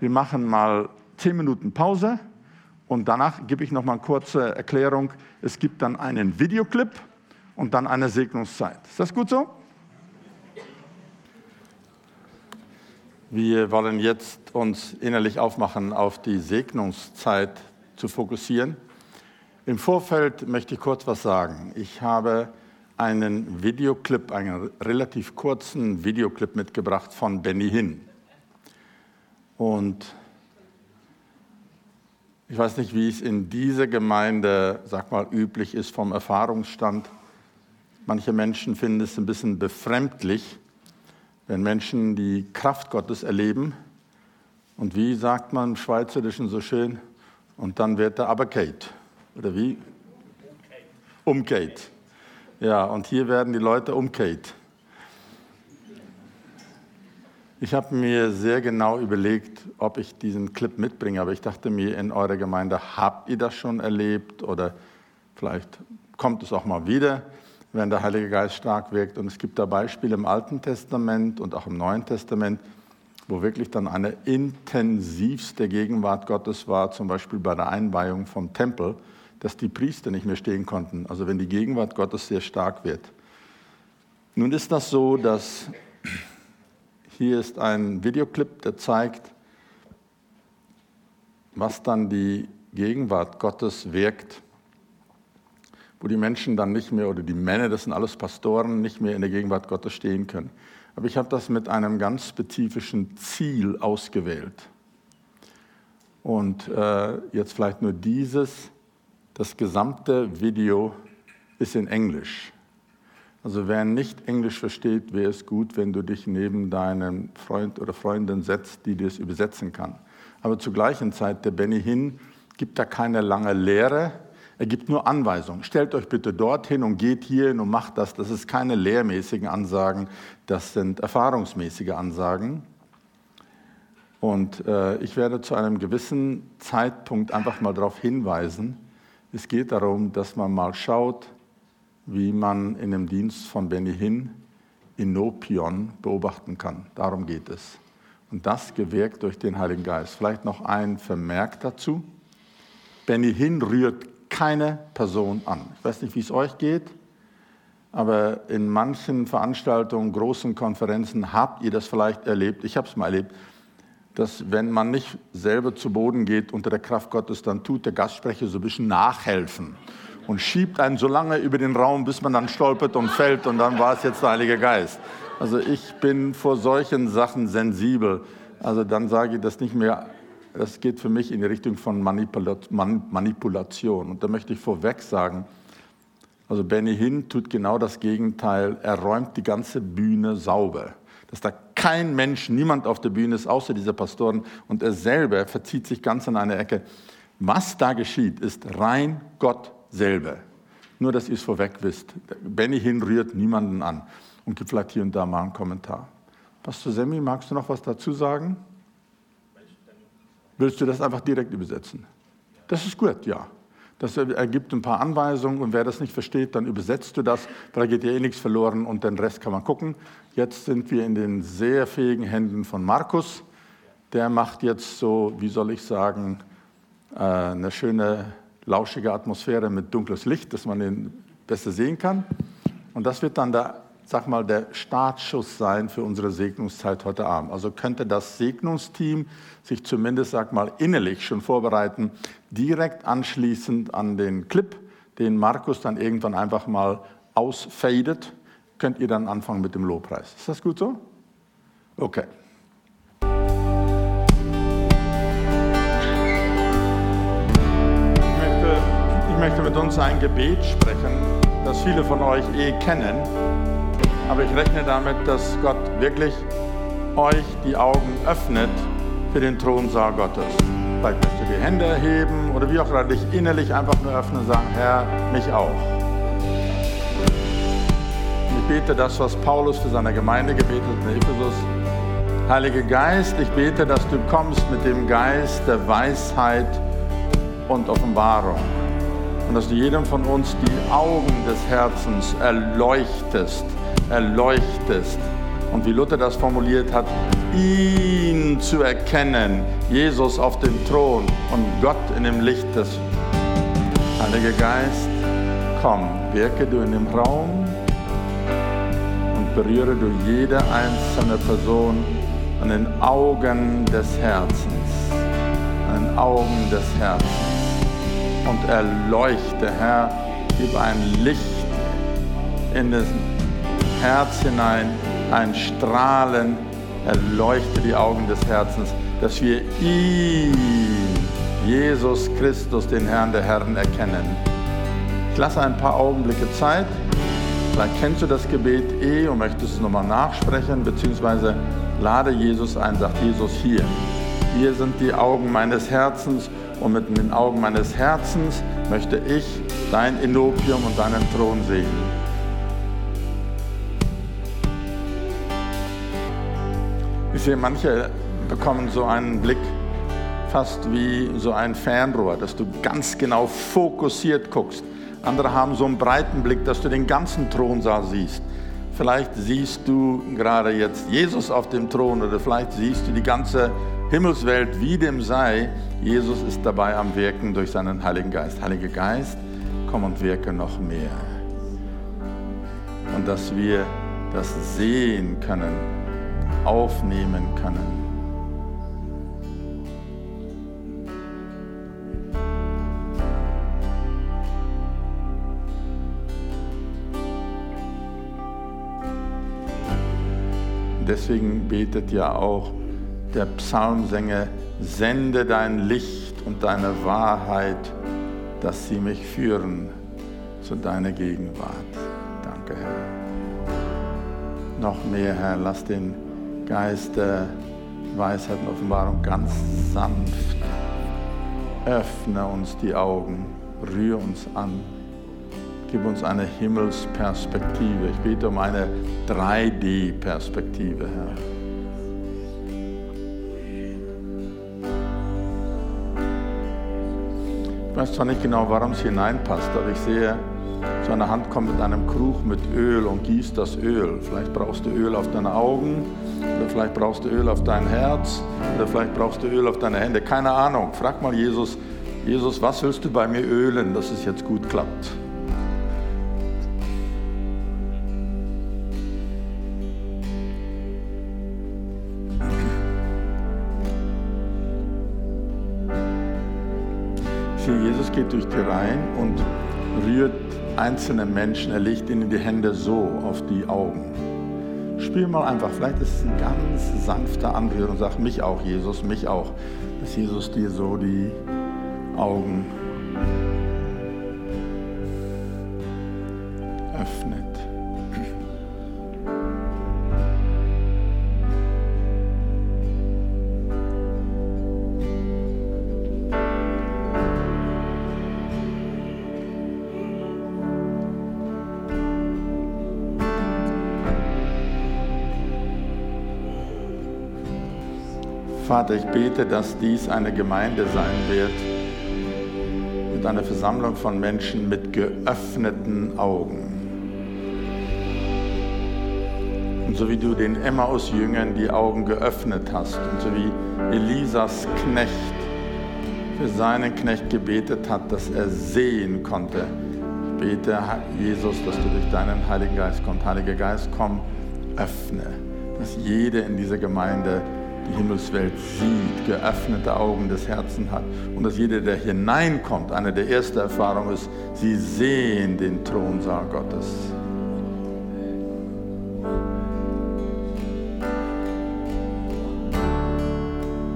Wir machen mal 10 Minuten Pause und danach gebe ich noch mal eine kurze Erklärung. Es gibt dann einen Videoclip und dann eine Segnungszeit. Ist das gut so? Wir wollen jetzt uns innerlich aufmachen, auf die Segnungszeit zu fokussieren. Im Vorfeld möchte ich kurz was sagen. Ich habe einen Videoclip, einen relativ kurzen Videoclip mitgebracht von Benny Hinn. Und ich weiß nicht, wie es in dieser Gemeinde, sag mal, üblich ist vom Erfahrungsstand. Manche Menschen finden es ein bisschen befremdlich, wenn Menschen die Kraft Gottes erleben. Und wie sagt man im Schweizerischen so schön? Und dann wird er abgekehrt. Oder wie? Umkehrt. Ja, und hier werden die Leute umkehrt. Ich habe mir sehr genau überlegt, ob ich diesen Clip mitbringe, aber ich dachte mir, in eurer Gemeinde habt ihr das schon erlebt oder vielleicht kommt es auch mal wieder, wenn der Heilige Geist stark wirkt. Und es gibt da Beispiele im Alten Testament und auch im Neuen Testament, wo wirklich dann eine intensivste Gegenwart Gottes war, zum Beispiel bei der Einweihung vom Tempel, dass die Priester nicht mehr stehen konnten, also wenn die Gegenwart Gottes sehr stark wird. Nun ist das so, dass... Hier ist ein Videoclip, der zeigt, was dann die Gegenwart Gottes wirkt, wo die Menschen dann nicht mehr, oder die Männer, das sind alles Pastoren, nicht mehr in der Gegenwart Gottes stehen können. Aber ich habe das mit einem ganz spezifischen Ziel ausgewählt. Und jetzt vielleicht nur dieses, das gesamte Video ist in Englisch. Also wer nicht Englisch versteht, wäre es gut, wenn du dich neben deinen Freund oder Freundin setzt, die das übersetzen kann. Aber zur gleichen Zeit, der Benny Hinn gibt da keine lange Lehre, er gibt nur Anweisungen. Stellt euch bitte dorthin und geht hierhin und macht das. Das ist keine lehrmäßigen Ansagen, das sind erfahrungsmäßige Ansagen. Und ich werde zu einem gewissen Zeitpunkt einfach mal darauf hinweisen, es geht darum, dass man mal schaut, wie man in dem Dienst von Benny Hinn Enopion beobachten kann. Darum geht es. Und das gewirkt durch den Heiligen Geist. Vielleicht noch ein Vermerk dazu. Benny Hinn rührt keine Person an. Ich weiß nicht, wie es euch geht, aber in manchen Veranstaltungen, großen Konferenzen habt ihr das vielleicht erlebt. Ich habe es mal erlebt, dass wenn man nicht selber zu Boden geht unter der Kraft Gottes, dann tut der Gastsprecher so ein bisschen nachhelfen und schiebt einen so lange über den Raum, bis man dann stolpert und fällt und dann war es jetzt der Heilige Geist. Also ich bin vor solchen Sachen sensibel. Also dann sage ich das nicht mehr, das geht für mich in die Richtung von Manipulation. Und da möchte ich vorweg sagen, also Benny Hinn tut genau das Gegenteil, er räumt die ganze Bühne sauber. Dass da kein Mensch, niemand auf der Bühne ist, außer dieser Pastoren. Und er selber verzieht sich ganz in eine Ecke. Was da geschieht, ist rein Gott selber. Nur, dass ihr es vorweg wisst. Benny Hinn rührt niemanden an und gibt vielleicht hier und da mal einen Kommentar. Pastor Semmi, magst du noch was dazu sagen? Willst du das einfach direkt übersetzen? Das ist gut, ja. Das ergibt ein paar Anweisungen und wer das nicht versteht, dann übersetzt du das, weil da geht ja eh nichts verloren und den Rest kann man gucken. Jetzt sind wir in den sehr fähigen Händen von Markus. Der macht jetzt so, wie soll ich sagen, eine schöne, lauschige Atmosphäre mit dunkles Licht, dass man den besser sehen kann. Und das wird dann der Startschuss sein für unsere Segnungszeit heute Abend. Also könnte das Segnungsteam sich zumindest, innerlich schon vorbereiten, direkt anschließend an den Clip, den Markus dann irgendwann einfach mal ausfadet, könnt ihr dann anfangen mit dem Lobpreis. Ist das gut so? Okay. Ich möchte mit uns ein Gebet sprechen, das viele von euch kennen. Aber ich rechne damit, dass Gott wirklich euch die Augen öffnet für den Thronsaal Gottes. Vielleicht möchtet ihr die Hände erheben oder wie auch gerade dich innerlich einfach nur öffnen und sagen, Herr, mich auch. Ich bete das, was Paulus für seine Gemeinde gebetet hat in Ephesus. Heiliger Geist, ich bete, dass du kommst mit dem Geist der Weisheit und Offenbarung. Und dass du jedem von uns die Augen des Herzens erleuchtest. Und wie Luther das formuliert hat, ihn zu erkennen, Jesus auf dem Thron und Gott in dem Licht des. Heiliger Geist, komm, wirke du in dem Raum und berühre du jede einzelne Person an den Augen des Herzens, Und erleuchte, Herr, gib ein Licht in das Herz hinein, ein Strahlen, erleuchte die Augen des Herzens, dass wir ihn, Jesus Christus, den Herrn der Herren, erkennen. Ich lasse ein paar Augenblicke Zeit. Vielleicht kennst du das Gebet und möchtest es nochmal nachsprechen, beziehungsweise lade Jesus ein, sagt Jesus hier. Hier sind die Augen meines Herzens und mit den Augen meines Herzens möchte ich dein Enopium und deinen Thron sehen. Ich sehe, manche bekommen so einen Blick fast wie so ein Fernrohr, dass du ganz genau fokussiert guckst. Andere haben so einen breiten Blick, dass du den ganzen Thronsaal siehst. Vielleicht siehst du gerade jetzt Jesus auf dem Thron oder vielleicht siehst du die ganze Himmelswelt, wie dem sei. Jesus ist dabei am Wirken durch seinen Heiligen Geist. Heiliger Geist, komm und wirke noch mehr. Und dass wir das sehen können, aufnehmen können. Deswegen betet ja auch der Psalmsänger: Sende dein Licht und deine Wahrheit, dass sie mich führen zu deiner Gegenwart. Danke, Herr. Noch mehr, Herr, lass den Geist der Weisheit und Offenbarung ganz sanft. Öffne uns die Augen, rühre uns an, gib uns eine Himmelsperspektive. Ich bete um eine 3D-Perspektive, Herr. Ich weiß zwar nicht genau, warum es hineinpasst, aber ich sehe, so eine Hand kommt mit einem Krug mit Öl und gießt das Öl. Vielleicht brauchst du Öl auf deine Augen, oder vielleicht brauchst du Öl auf dein Herz, oder vielleicht brauchst du Öl auf deine Hände. Keine Ahnung. Frag mal Jesus: Jesus, was willst du bei mir ölen, dass es jetzt gut klappt? Jesus geht durch die Reihen und rührt einzelne Menschen. Er legt ihnen die Hände so auf die Augen. Spiel mal einfach. Vielleicht ist es ein ganz sanfter Anrühren. Sag: Mich auch, Jesus, mich auch. Dass Jesus dir so die Augen öffnet. Vater, ich bete, dass dies eine Gemeinde sein wird, mit einer Versammlung von Menschen mit geöffneten Augen. Und so wie du den Emmaus-Jüngern die Augen geöffnet hast und so wie Elisas Knecht für seinen Knecht gebetet hat, dass er sehen konnte. Ich bete, Jesus, dass du durch deinen Heiligen Geist kommst. Heiliger Geist, komm, öffne, dass jeder in dieser Gemeinde die Himmelswelt sieht, geöffnete Augen des Herzens hat und dass jeder, der hineinkommt, eine der ersten Erfahrungen ist, sie sehen den Thronsaal Gottes.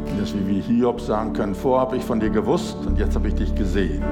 Und dass wir wie Hiob sagen können: Vorher habe ich von dir gewusst und jetzt habe ich dich gesehen.